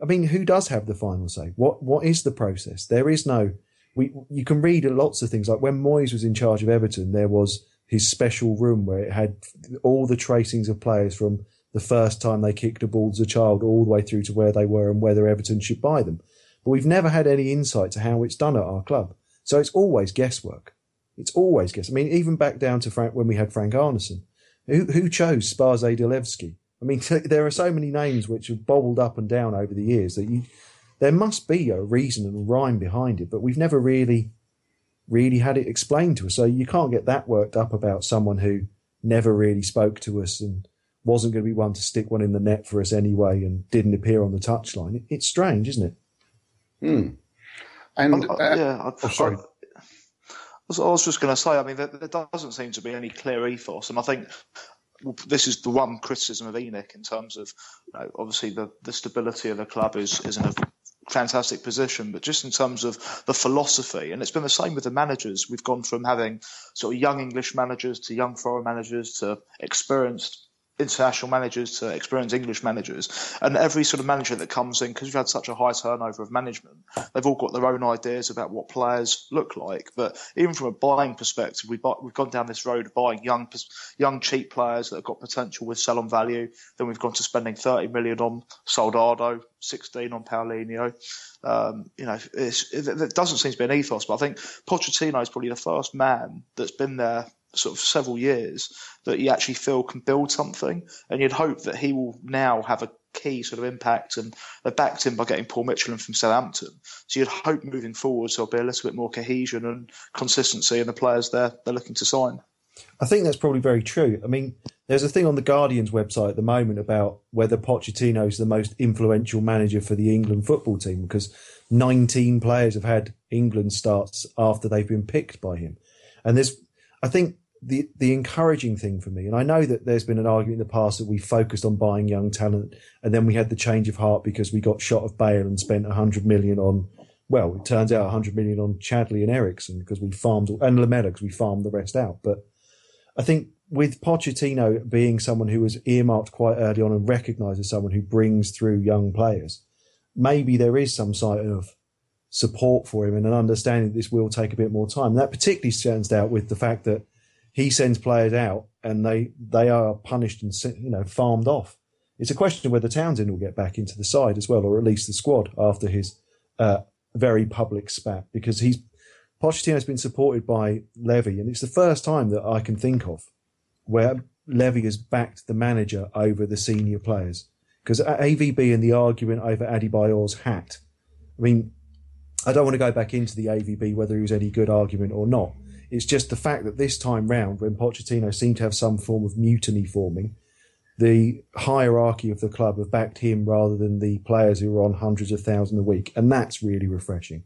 I mean, who does have the final say? What is the process? There is no... You can read lots of things. Like when Moyes was in charge of Everton, there was his special room where it had all the tracings of players from the first time they kicked a ball as a child all the way through to where they were and whether Everton should buy them. But we've never had any insight to how it's done at our club. So it's always guesswork. It's always guess. I mean, even back down to when we had Frank Arneson. Who chose Sparze Dilewski? I mean, there are so many names which have bobbled up and down over the years that there must be a reason and a rhyme behind it, but we've never really had it explained to us. So you can't get that worked up about someone who never really spoke to us and wasn't going to be one to stick one in the net for us anyway and didn't appear on the touchline. It's strange, isn't it? Hmm. And sorry. I was just going to say, I mean, there doesn't seem to be any clear ethos, and I think... This is the one criticism of Enoch in terms of, you know, obviously the stability of the club is in a fantastic position, but just in terms of the philosophy, and it's been the same with the managers. We've gone from having sort of young English managers to young foreign managers to experienced international managers to experienced English managers, and every sort of manager that comes in, because we've had such a high turnover of management, they've all got their own ideas about what players look like. But even from a buying perspective, we've gone down this road of buying young cheap players that have got potential with sell on value. Then we've gone to spending 30 million on Soldado, 16 on Paulinho. It doesn't seem to be an ethos, but I think Pochettino is probably the first man that's been there sort of several years that you actually feel can build something, and you'd hope that he will now have a key sort of impact, and they backed him by getting Paul Mitchell from Southampton, so you'd hope moving forward there'll be a little bit more cohesion and consistency in the players they're looking to sign. I think that's probably very true. I mean, there's a thing on the Guardian's website at the moment about whether Pochettino is the most influential manager for the England football team, because 19 players have had England starts after they've been picked by him. And there's, I think, the encouraging thing for me, and I know that there's been an argument in the past that we focused on buying young talent and then we had the change of heart because we got shot of Bale and spent 100 million on, well, it turns out 100 million on Chadley and Eriksen because we farmed, and Lamela because we farmed the rest out. But I think with Pochettino being someone who was earmarked quite early on and recognised as someone who brings through young players, maybe there is some sort of support for him and an understanding that this will take a bit more time. And that particularly stands out with the fact that he sends players out and they are punished and, you know, farmed off. It's a question of whether Townsend will get back into the side as well, or at least the squad, after his very public spat, because Pochettino's been supported by Levy, and it's the first time that I can think of where Levy has backed the manager over the senior players. Because AVB and the argument over Adebayor's hat, I mean, I don't want to go back into the AVB, whether it was any good argument or not. It's just the fact that this time round, when Pochettino seemed to have some form of mutiny forming, the hierarchy of the club have backed him rather than the players who are on hundreds of thousands a week. And that's really refreshing.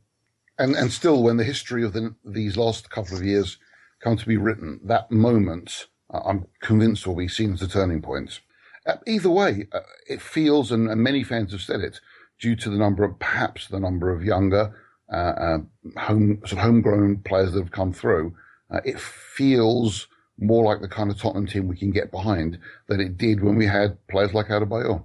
And still, when the history of these last couple of years come to be written, that moment, I'm convinced, will be seen as the turning point. Either way, it feels, and many fans have said it, due to the number of, perhaps the number of younger, homegrown players that have come through, it feels more like the kind of Tottenham team we can get behind than it did when we had players like Adebayor.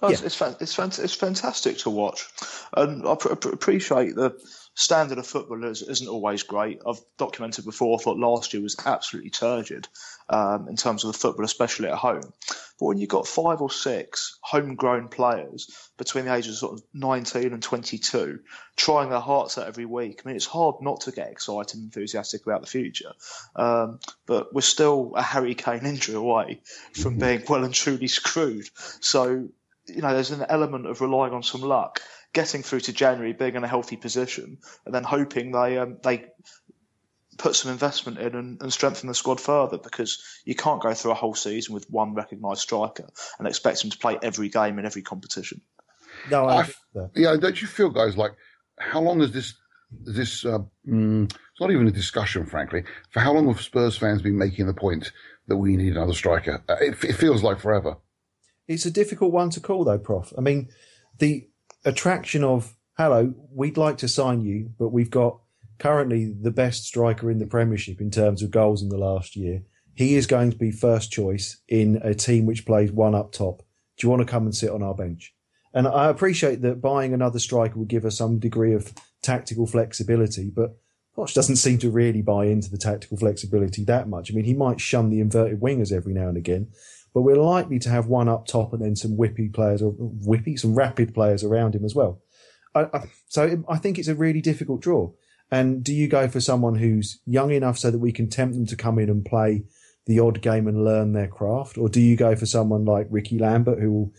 Oh, yeah. It's fantastic to watch. I appreciate the standard of football isn't always great. I've documented before, I thought last year was absolutely turgid in terms of the football, especially at home. But when you've got 5 or 6 homegrown players between the ages of sort of 19 and 22 trying their hearts out every week, I mean, it's hard not to get excited and enthusiastic about the future. But we're still a Harry Kane injury away from being well and truly screwed. So, you know, there's an element of relying on some luck, getting through to January, being in a healthy position, and then hoping they put some investment in and strengthen the squad further, because you can't go through a whole season with one recognised striker and expect him to play every game in every competition. No, I don't you feel, guys, like how long is this? It's not even a discussion, frankly. For how long have Spurs fans been making the point that we need another striker? It feels like forever. It's a difficult one to call, though, Prof. I mean, the attraction of, hello, we'd like to sign you, but we've got currently the best striker in the Premiership in terms of goals in the last year. He is going to be first choice in a team which plays one up top. Do you want to come and sit on our bench? And I appreciate that buying another striker would give us some degree of tactical flexibility, but Poch doesn't seem to really buy into the tactical flexibility that much. I mean, he might shun the inverted wingers every now and again, but we're likely to have one up top and then some some rapid players around him as well. So I think it's a really difficult draw. And do you go for someone who's young enough so that we can tempt them to come in and play the odd game and learn their craft? Or do you go for someone like Ricky Lambert, who will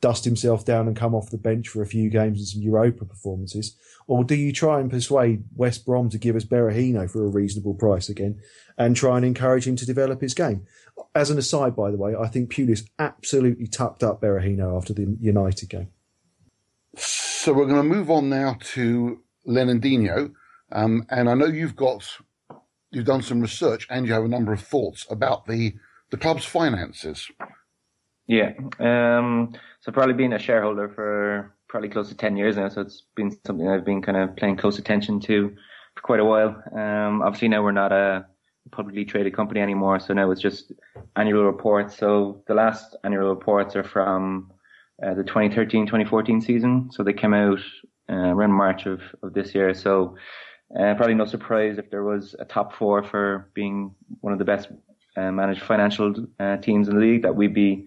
dust himself down and come off the bench for a few games and some Europa performances? Or do you try and persuade West Brom to give us Berahino for a reasonable price again and try and encourage him to develop his game? As an aside, by the way, I think Pulis absolutely tucked up Berahino after the United game. So we're going to move on now to Lenandinho. And I know you've done some research and you have a number of thoughts about the club's finances. Yeah. So probably being a shareholder for probably close to 10 years now. So it's been something I've been kind of paying close attention to for quite a while. Obviously now we're not a publicly traded company anymore. So now it's just annual reports. So the last annual reports are from the 2013-2014 season. So they came out around March of this year. So probably no surprise if there was a top four for being one of the best managed financial teams in the league, that we'd be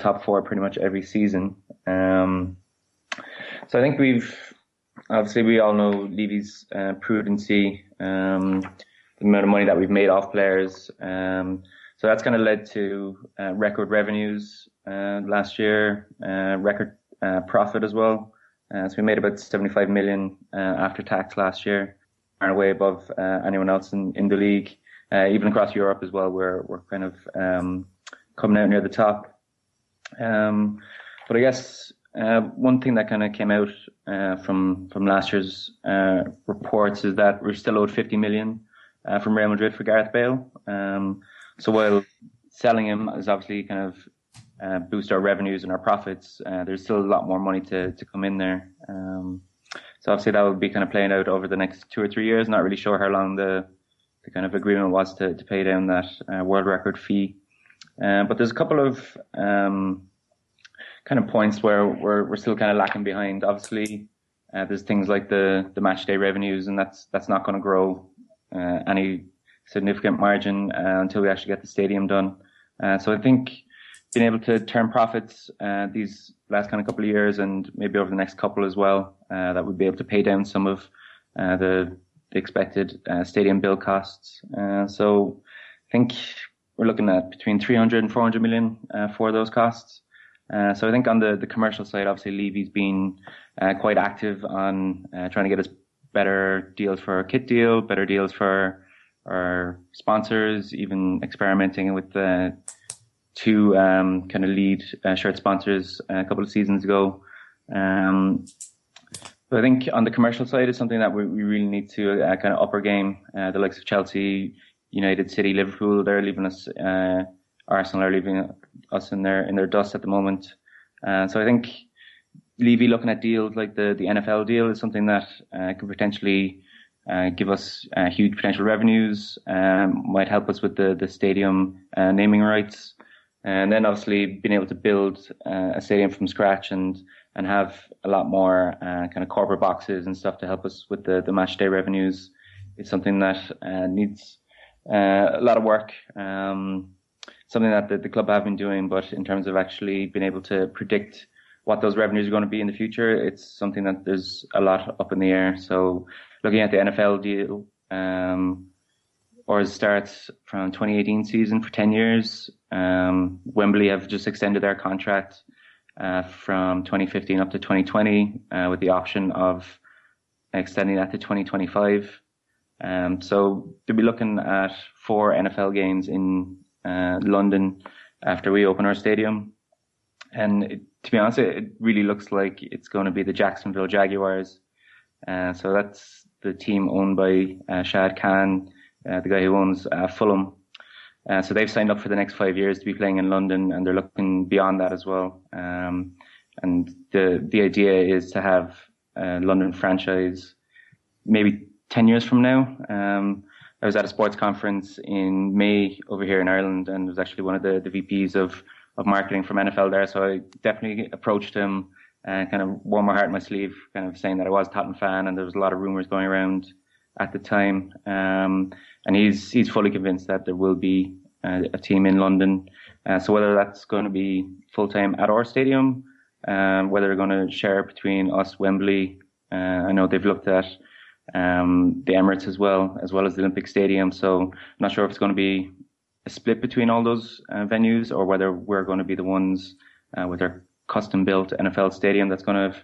top four pretty much every season. So I think we all know Levy's prudency, the amount of money that we've made off players. So that's kind of led to record revenues last year, record profit as well. So we made about 75 million after tax last year, far and away above anyone else in the league. Even across Europe as well, we're kind of coming out near the top. But I guess one thing that kind of came out from last year's reports is that we're still owed 50 million from Real Madrid for Gareth Bale. So while selling him is obviously kind of boost our revenues and our profits, there's still a lot more money to come in there. So obviously that will be kind of playing out over the next 2 or 3 years. Not really sure how long the kind of agreement was to pay down that world record fee. But there's a couple of kind of points where we're still kind of lacking behind. Obviously, there's things like the match day revenues, and that's not going to grow any significant margin until we actually get the stadium done. So I think being able to turn profits these last kind of couple of years and maybe over the next couple as well, that we'd be able to pay down some of the expected stadium bill costs. So I think we're looking at between 300 and 400 million for those costs. So I think on the commercial side, obviously Levy's been quite active on trying to get us better deals for our kit deal, better deals for our sponsors, even experimenting with the two kind of lead shirt sponsors a couple of seasons ago. But I think on the commercial side, it's something that we really need to kind of up our game. The likes of Chelsea, United, City, Liverpool, they're leaving us, Arsenal are leaving us in their dust at the moment. So I think Levy looking at deals like the NFL deal is something that could potentially give us huge potential revenues, might help us with the stadium naming rights. And then obviously being able to build a stadium from scratch and have a lot more kind of corporate boxes and stuff to help us with the match day revenues is something that needs a lot of work. Something that the club have been doing, but in terms of actually being able to predict what those revenues are going to be in the future, it's something that there's a lot up in the air. So looking at the NFL deal, or it starts from 2018 season for 10 years. Wembley have just extended their contract from 2015 up to 2020 with the option of extending that to 2025. So they'll be looking at 4 NFL games in London after we open our stadium. And to be honest, it really looks like it's going to be the Jacksonville Jaguars. So that's the team owned by Shad Khan, the guy who owns Fulham. So they've signed up for the next 5 years to be playing in London, and they're looking beyond that as well. And the idea is to have a London franchise maybe 10 years from now. I was at a sports conference in May over here in Ireland, and was actually one of the VPs of marketing from NFL there. So I definitely approached him and kind of wore my heart in my sleeve, kind of saying that I was a Tottenham fan, and there was a lot of rumours going around at the time. And he's fully convinced that there will be a team in London. So whether that's going to be full-time at our stadium, whether they're going to share between us, Wembley, I know they've looked at the Emirates as well as the Olympic Stadium. So I'm not sure if it's going to be a split between all those venues, or whether we're going to be the ones with our custom-built NFL stadium that's going to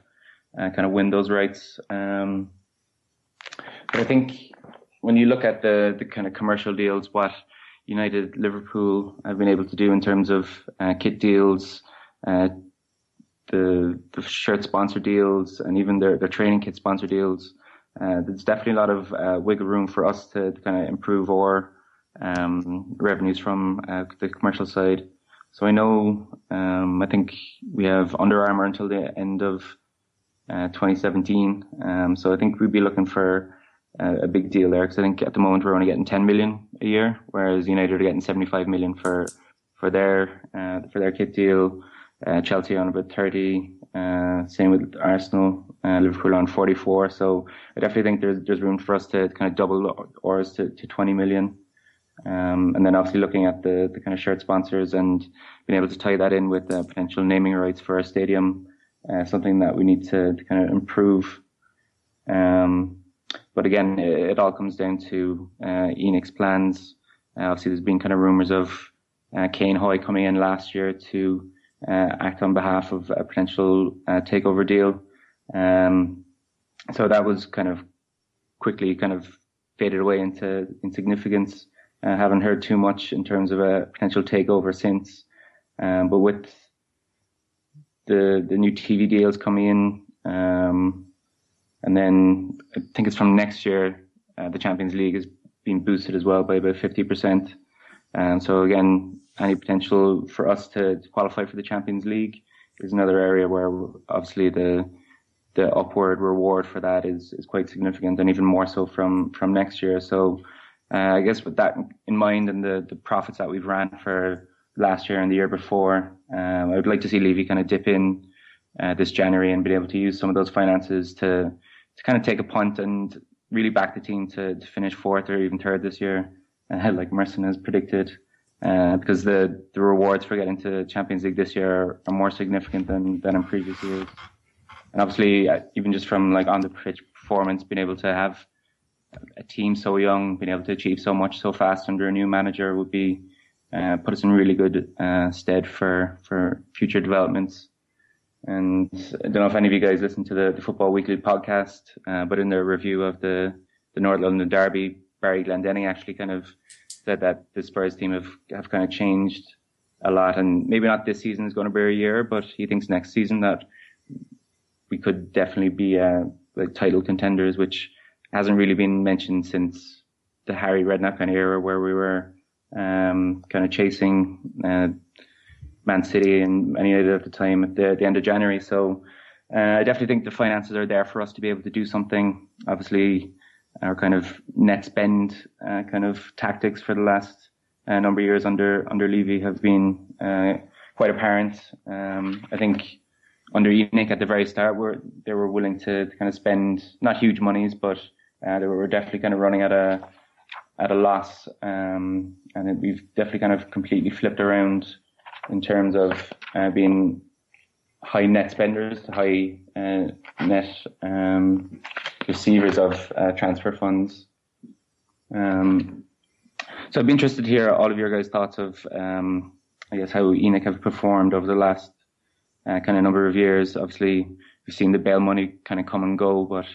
kind of win those rights. But I think when you look at the kind of commercial deals, what United, Liverpool have been able to do in terms of kit deals, the shirt sponsor deals, and even their training kit sponsor deals, there's definitely a lot of wiggle room for us to kind of improve our revenues from the commercial side. So I know, I think we have Under Armour until the end of 2017. So I think we'd be looking for a big deal there, because I think at the moment we're only getting 10 million a year, whereas United are getting 75 million for their kit deal. Chelsea on about 30, same with Arsenal, Liverpool on 44. So I definitely think there's room for us to kind of double ours to 20 million. And then obviously looking at the kind of shirt sponsors and being able to tie that in with potential naming rights for our stadium, something that we need to kind of improve. But again, it all comes down to Enoch's plans. Obviously, there's been kind of rumours of Kane Hoy coming in last year to act on behalf of a potential takeover deal. So that was kind of quickly kind of faded away into insignificance. Haven't heard too much in terms of a potential takeover since. But with the new TV deals coming in, and then I think it's from next year, the Champions League has been boosted as well by about 50%. So again, any potential for us to qualify for the Champions League is another area where obviously the upward reward for that is quite significant, and even more so from next year. So I guess with that in mind, and the profits that we've ran for last year and the year before, I would like to see Levy kind of dip in this January and be able to use some of those finances to kind of take a punt and really back the team to finish 4th or even 3rd this year, like Merson has predicted. Because the rewards for getting to Champions League this year are more significant than in previous years. And obviously, even just from like on the pitch performance, being able to have a team so young, being able to achieve so much so fast under a new manager would be put us in really good stead for future developments. And I don't know if any of you guys listen to the Football Weekly podcast, but in their review of the North London Derby, Barry Glendenning actually kind of said that the Spurs team have kind of changed a lot. And maybe not this season is going to be a year, but he thinks next season that we could definitely be like title contenders, which hasn't really been mentioned since the Harry Redknapp kind of era where we were kind of chasing Man City and Man United at the time at the end of January. So I definitely think the finances are there for us to be able to do something. Obviously, our kind of net spend kind of tactics for the last number of years under Levy have been quite apparent. I think under Enoch at the very start, they were willing to kind of spend not huge monies, but they were definitely kind of running at a loss. And we've definitely kind of completely flipped around in terms of being high net spenders, high net receivers of transfer funds. So I'd be interested to hear all of your guys' thoughts of, I guess, how Enoch have performed over the last kind of number of years. Obviously, we've seen the bail money kind of come and go, but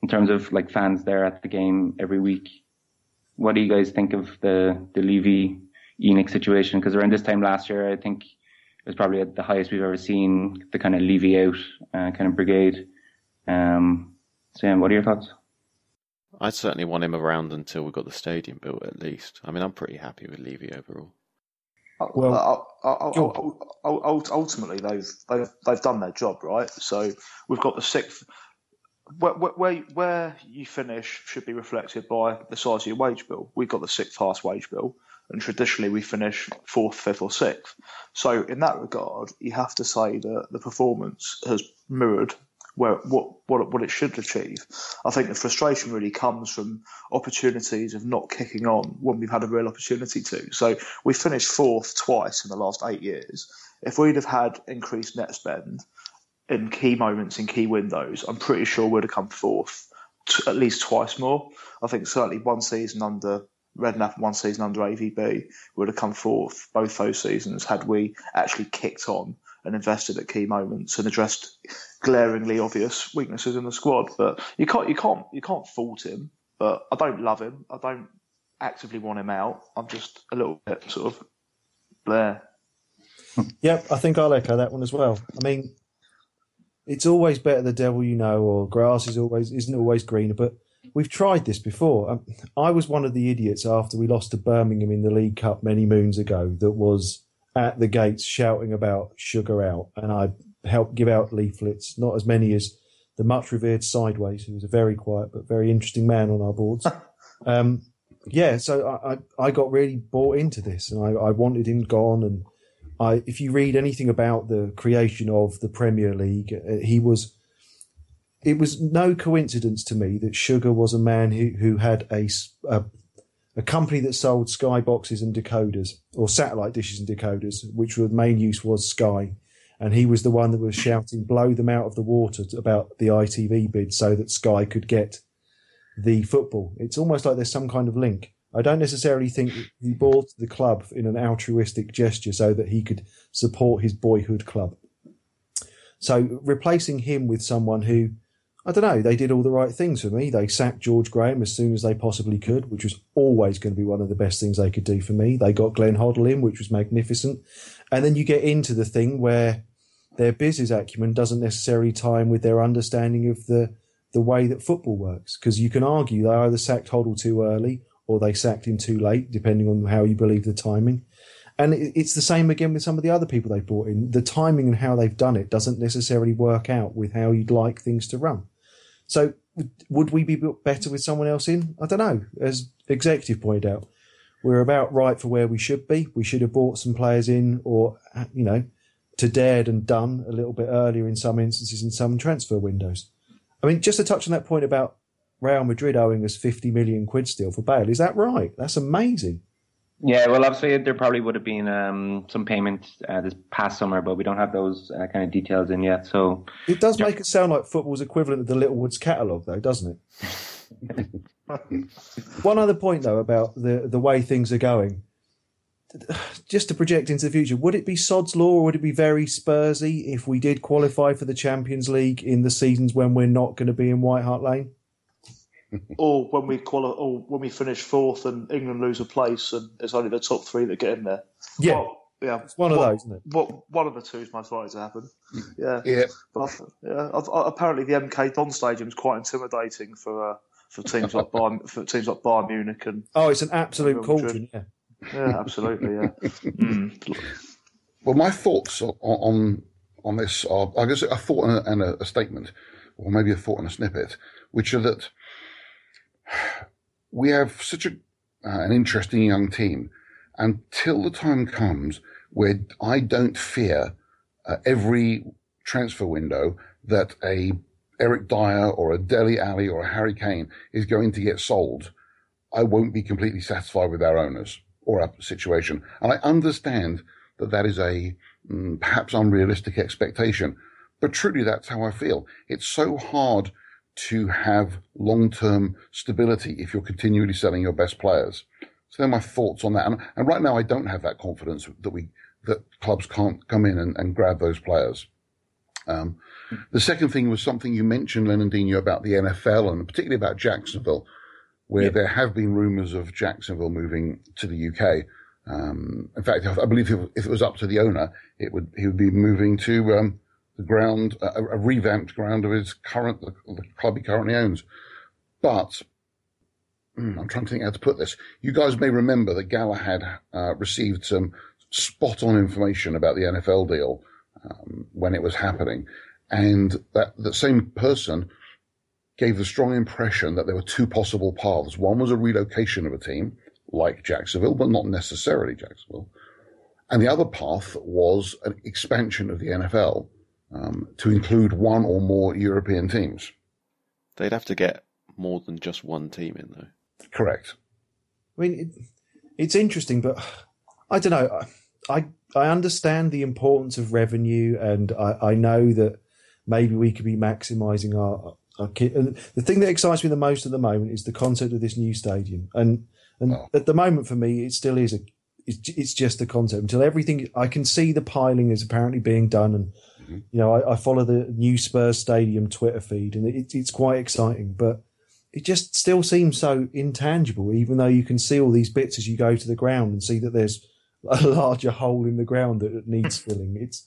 in terms of like fans there at the game every week, what do you guys think of the Levy-Enoch situation? Because around this time last year, I think it was probably at the highest we've ever seen, the kind of Levy out kind of brigade. So, yeah, what are your thoughts? I certainly want him around until we've got the stadium built, at least. I mean, I'm pretty happy with Levy overall. Well, ultimately, they've done their job, right? So we've got the sixth. Where you finish should be reflected by the size of your wage bill. We've got the sixth-highest wage bill, and traditionally we finish fourth, fifth, or sixth. So in that regard, you have to say that the performance has mirrored what it should achieve. I think the frustration really comes from opportunities of not kicking on when we've had a real opportunity to. So we finished fourth twice in the last 8 years. If we'd have had increased net spend in key moments, in key windows, I'm pretty sure we'd have come fourth at least twice more. I think certainly one season under Redknapp and one season under AVB would have come fourth both those seasons had we actually kicked on and invested at key moments and addressed glaringly obvious weaknesses in the squad. But you can't fault him. But I don't love him. I don't actively want him out. I'm just a little bit sort of bleh. Yep, I think I'll echo that one as well. I mean, it's always better the devil you know, or grass isn't always greener. But we've tried this before. I was one of the idiots after we lost to Birmingham in the League Cup many moons ago that was at the gates shouting about sugar out, and I helped give out leaflets, not as many as the much revered Sideways, who was a very quiet but very interesting man on our boards. So I got really bought into this, and I wanted him gone. And if you read anything about the creation of the Premier League, it was no coincidence to me that Sugar was a man who had a company that sold skyboxes and decoders, or satellite dishes and decoders, which the main use was Sky. And he was the one that was shouting, blow them out of the water about the ITV bid so that Sky could get the football. It's almost like there's some kind of link. I don't necessarily think he bought the club in an altruistic gesture so that he could support his boyhood club. So replacing him with someone who, I don't know, they did all the right things for me. They sacked George Graham as soon as they possibly could, which was always going to be one of the best things they could do for me. They got Glenn Hoddle in, which was magnificent. And then you get into the thing where their business acumen doesn't necessarily tie in with their understanding of the way that football works. Because you can argue they either sacked Hoddle too early or they sacked him too late, depending on how you believe the timing. And it's the same again with some of the other people they brought in. The timing and how they've done it doesn't necessarily work out with how you'd like things to run. So would we be better with someone else in? I don't know. As executive pointed out, we're about right for where we should be. We should have bought some players in or, you know, to dared and done a little bit earlier in some instances in some transfer windows. I mean, just to touch on that point about Real Madrid owing us 50 million quid still for Bale. Is that right? That's amazing. Yeah, well, obviously there probably would have been some payment this past summer, but we don't have those kind of details in yet. So it does make it sound like football's equivalent of the Littlewoods catalogue, though, doesn't it? One other point, though, about the way things are going. Just to project into the future, would it be sod's law or would it be very Spursy if we did qualify for the Champions League in the seasons when we're not going to be in White Hart Lane? or when we qualify, or when we finish fourth and England lose a place, and it's only the top three that get in there. Yeah, well, yeah, it's one of those, isn't it? One of the two is most likely to happen. Yeah, yeah. But apparently the MK Don Stadium is quite intimidating for teams like Bayern Munich and it's an absolute cauldron. Yeah, absolutely. Yeah. Well, my thoughts on this are, I guess, a thought and a statement, or maybe a thought and a snippet, which are that we have such an interesting young team until the time comes where I don't fear every transfer window that a Eric Dyer or a Dele Alli or a Harry Kane is going to get sold. I won't be completely satisfied with our owners or our situation. And I understand that that is a perhaps unrealistic expectation, but truly that's how I feel. It's so hard to have long-term stability if you're continually selling your best players. So they're my thoughts on that. And right now I don't have that confidence that clubs can't come in and grab those players. The second thing was something you mentioned, Lenandinho, about the NFL and particularly about Jacksonville, where there have been rumours of Jacksonville moving to the UK. In fact, I believe if it was up to the owner, he would be moving to the ground, a revamped ground of the club he currently owns. But I'm trying to think how to put this. You guys may remember that Galahad received some spot-on information about the NFL deal when it was happening, and that same person gave the strong impression that there were two possible paths. One was a relocation of a team, like Jacksonville, but not necessarily Jacksonville. And the other path was an expansion of the NFL to include one or more European teams. They'd have to get more than just one team in, though. Correct. I mean, it's interesting, but I don't know. I understand the importance of revenue, and I know that maybe we could be maximising our kit. And the thing that excites me the most at the moment is the concept of this new stadium. And at the moment, for me, it still is it's just a concept. Until everything, I can see the piling is apparently being done, and I follow the new Spurs Stadium Twitter feed, and it's quite exciting. But it just still seems so intangible, even though you can see all these bits as you go to the ground and see that there's a larger hole in the ground that needs filling. It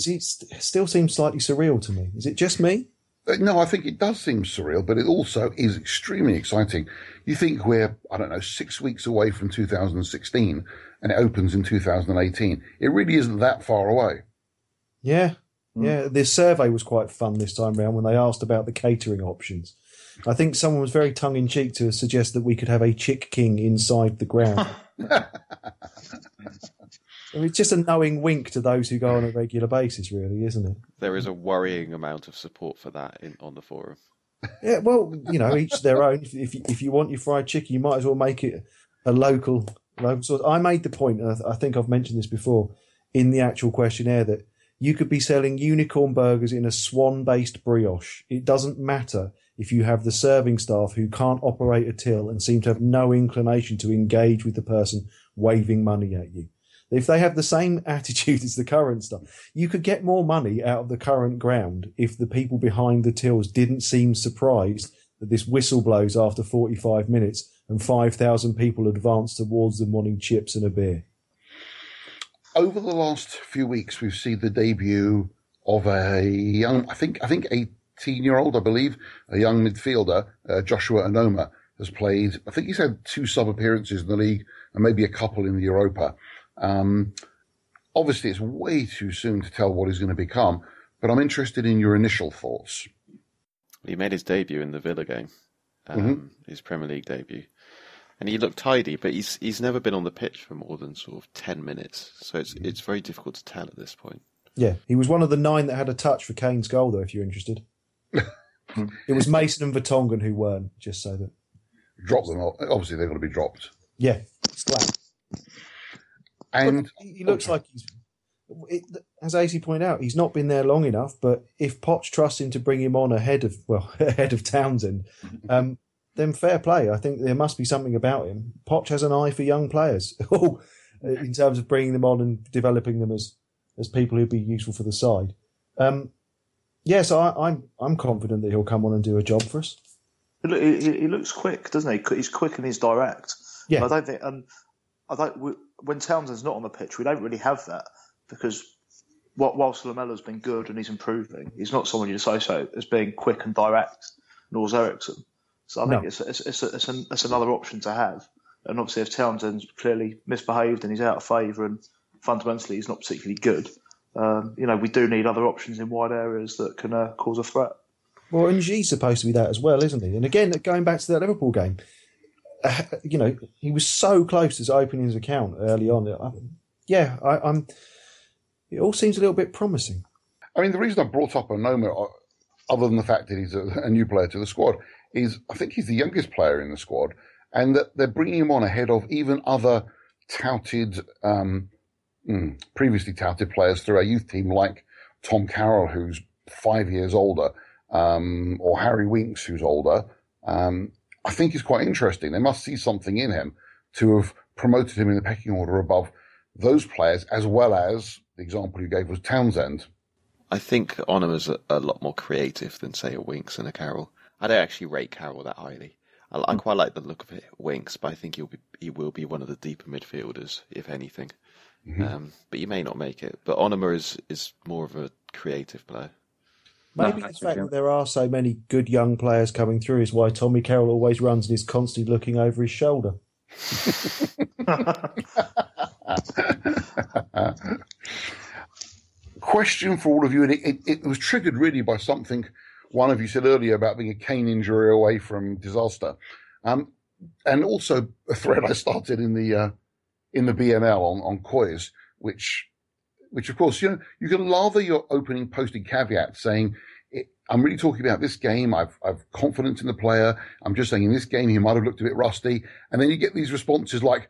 still seems slightly surreal to me. Is it just me? No, I think it does seem surreal, but it also is extremely exciting. You think we're, 6 weeks away from 2016 and it opens in 2018. It really isn't that far away. Yeah. Yeah. This survey was quite fun this time around when they asked about the catering options. I think someone was very tongue-in-cheek to suggest that we could have a Chick King inside the ground. I mean, it's just a knowing wink to those who go on a regular basis, really, isn't it? There is a worrying amount of support for that on the forum. Yeah, well, each their own. If you want your fried chicken, you might as well make it a local source. I made the point, and I think I've mentioned this before, in the actual questionnaire that you could be selling unicorn burgers in a swan-based brioche. It doesn't matter if you have the serving staff who can't operate a till and seem to have no inclination to engage with the person waving money at you. If they have the same attitude as the current stuff, you could get more money out of the current ground if the people behind the tills didn't seem surprised that this whistle blows after 45 minutes and 5,000 people advance towards them wanting chips and a beer. Over the last few weeks, we've seen the debut of a young, I think 18-year-old, I believe, a young midfielder, Joshua Anoma, has played, I think he's had 2 sub-appearances in the league and maybe a couple in the Europa. Obviously, it's way too soon to tell what he's going to become, but I'm interested in your initial thoughts. He made his debut in the Villa game, his Premier League debut, and he looked tidy, but he's never been on the pitch for more than sort of 10 minutes, so it's very difficult to tell at this point. Yeah, he was one of the 9 that had a touch for Kane's goal, though, if you're interested. It was Mason and Vertonghen who weren't, just so that... Drop them, obviously they're going to be dropped. Yeah, it's glad. And he looks like as AC pointed out, he's not been there long enough. But if Poch trusts him to bring him on ahead of Townsend, then fair play. I think there must be something about him. Poch has an eye for young players, in terms of bringing them on and developing them as people who'd be useful for the side. So I'm confident that he'll come on and do a job for us. He looks quick, doesn't he? He's quick and he's direct. Yeah. And I don't think, when Townsend's not on the pitch, we don't really have that, because whilst Lamela's been good and he's improving, he's not someone you'd associate as being quick and direct, nor is Eriksen. So I think it's another option to have. And obviously, if Townsend's clearly misbehaved and he's out of favour and fundamentally he's not particularly good, we do need other options in wide areas that can cause a threat. Well, NG's supposed to be that as well, isn't he? And again, going back to that Liverpool game, he was so close to opening his account early on. It all seems a little bit promising. I mean, the reason I brought up Onoma, other than the fact that he's a new player to the squad, is I think he's the youngest player in the squad, and that they're bringing him on ahead of even other touted, previously touted players through our youth team, like Tom Carroll, who's 5 years older, or Harry Winks, who's older. I think it's quite interesting. They must see something in him to have promoted him in the pecking order above those players, as well as the example you gave was Townsend. I think Onama's a lot more creative than, say, a Winks and a Carroll. I don't actually rate Carroll that highly. I quite like the look of it, Winks, but I think he will be one of the deeper midfielders, if anything. Mm-hmm. But you may not make it. But Onoma is more of a creative player. Maybe the fact that there are so many good young players coming through is why Tommy Carroll always runs and is constantly looking over his shoulder. Question for all of you, and it was triggered really by something one of you said earlier about being a Kane injury away from disaster, and also a thread I started in the BML on COYS, which of course, you can lather your opening posting caveat saying, I'm really talking about this game. I've confidence in the player. I'm just saying in this game, he might have looked a bit rusty. And then you get these responses like,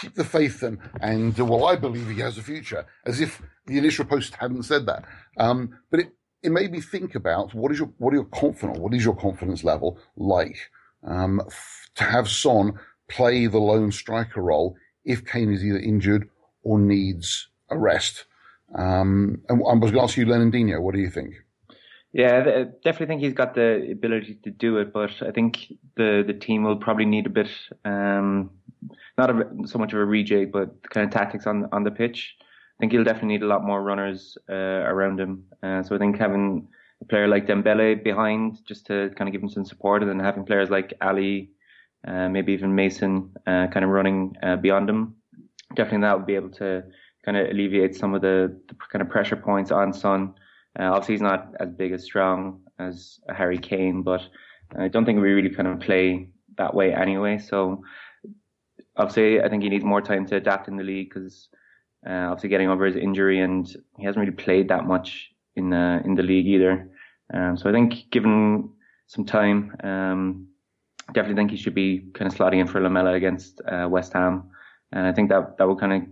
keep the faith and well, I believe he has a future, as if the initial post hadn't said that. But it made me think about what is your confidence level like to have Son play the lone striker role if Kane is either injured or needs a rest. And I was going to ask you, Lennon-Dino, what do you think? Yeah, I definitely think he's got the ability to do it, but I think the team will probably need a bit, so much of a rejig, but the kind of tactics on the pitch. I think he'll definitely need a lot more runners around him. So I think having a player like Dembele behind just to kind of give him some support, and then having players like Ali, maybe even Mason, kind of running beyond him, definitely that would be able to kind of alleviate some of the kind of pressure points on Son. Obviously, he's not as big as strong as Harry Kane, but I don't think we really kind of play that way anyway. So obviously, I think he needs more time to adapt in the league, because obviously getting over his injury, and he hasn't really played that much in the league either. So I think given some time, I definitely think he should be kind of slotting in for Lamela against West Ham. And I think that will kind of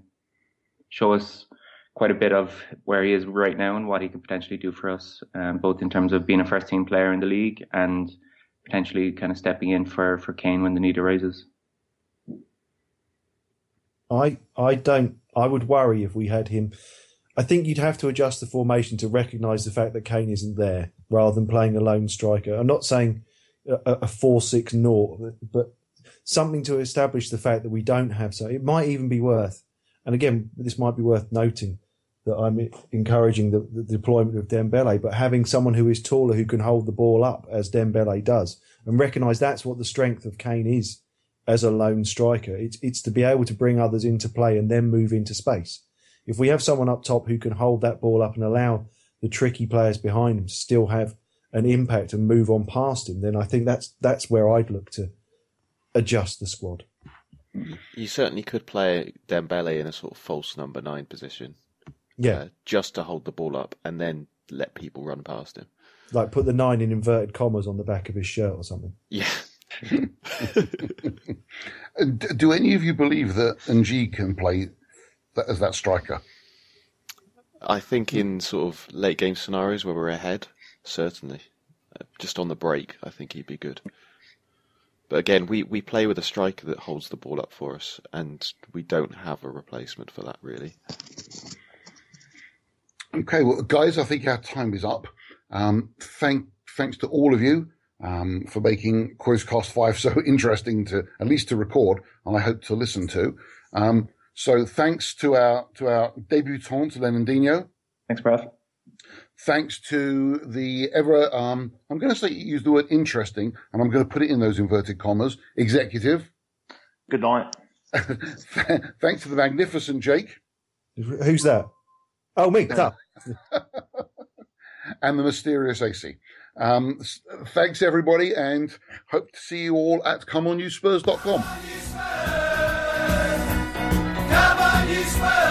show us quite a bit of where he is right now and what he can potentially do for us, both in terms of being a first-team player in the league and potentially kind of stepping in for Kane when the need arises. I would worry if we had him. I think you'd have to adjust the formation to recognise the fact that Kane isn't there, rather than playing a lone striker. I'm not saying a 4-6-0, but something to establish the fact that we don't have. So it might even be worth, and again, this might be worth noting, that I'm encouraging the deployment of Dembele, but having someone who is taller, who can hold the ball up as Dembele does, and recognise that's what the strength of Kane is as a lone striker. It's to be able to bring others into play and then move into space. If we have someone up top who can hold that ball up and allow the tricky players behind him to still have an impact and move on past him, then I think that's where I'd look to adjust the squad. You certainly could play Dembele in a sort of false number 9 position. Yeah. Just to hold the ball up and then let people run past him. Like put the 9 in inverted commas on the back of his shirt or something. Yeah. Do any of you believe that NG can play as that striker? I think in sort of late game scenarios where we're ahead, certainly. Just on the break, I think he'd be good. But again, we play with a striker that holds the ball up for us, and we don't have a replacement for that, really. Okay, well, guys, I think our time is up. Thanks to all of you. for making COYSCast 5 so interesting to at least to record, and I hope to listen to. So thanks to our debutante, Lenandinho. Thanks, Brad. Thanks to the ever, I'm going to say, use the word interesting, and I'm going to put it in those inverted commas, executive. Good night. Thanks to the magnificent Jake. Who's that? Oh, me. And the mysterious AC. Thanks, everybody, and hope to see you all at ComeOnYouSpurs.com. Come on, you Spurs! Come on, you Spurs!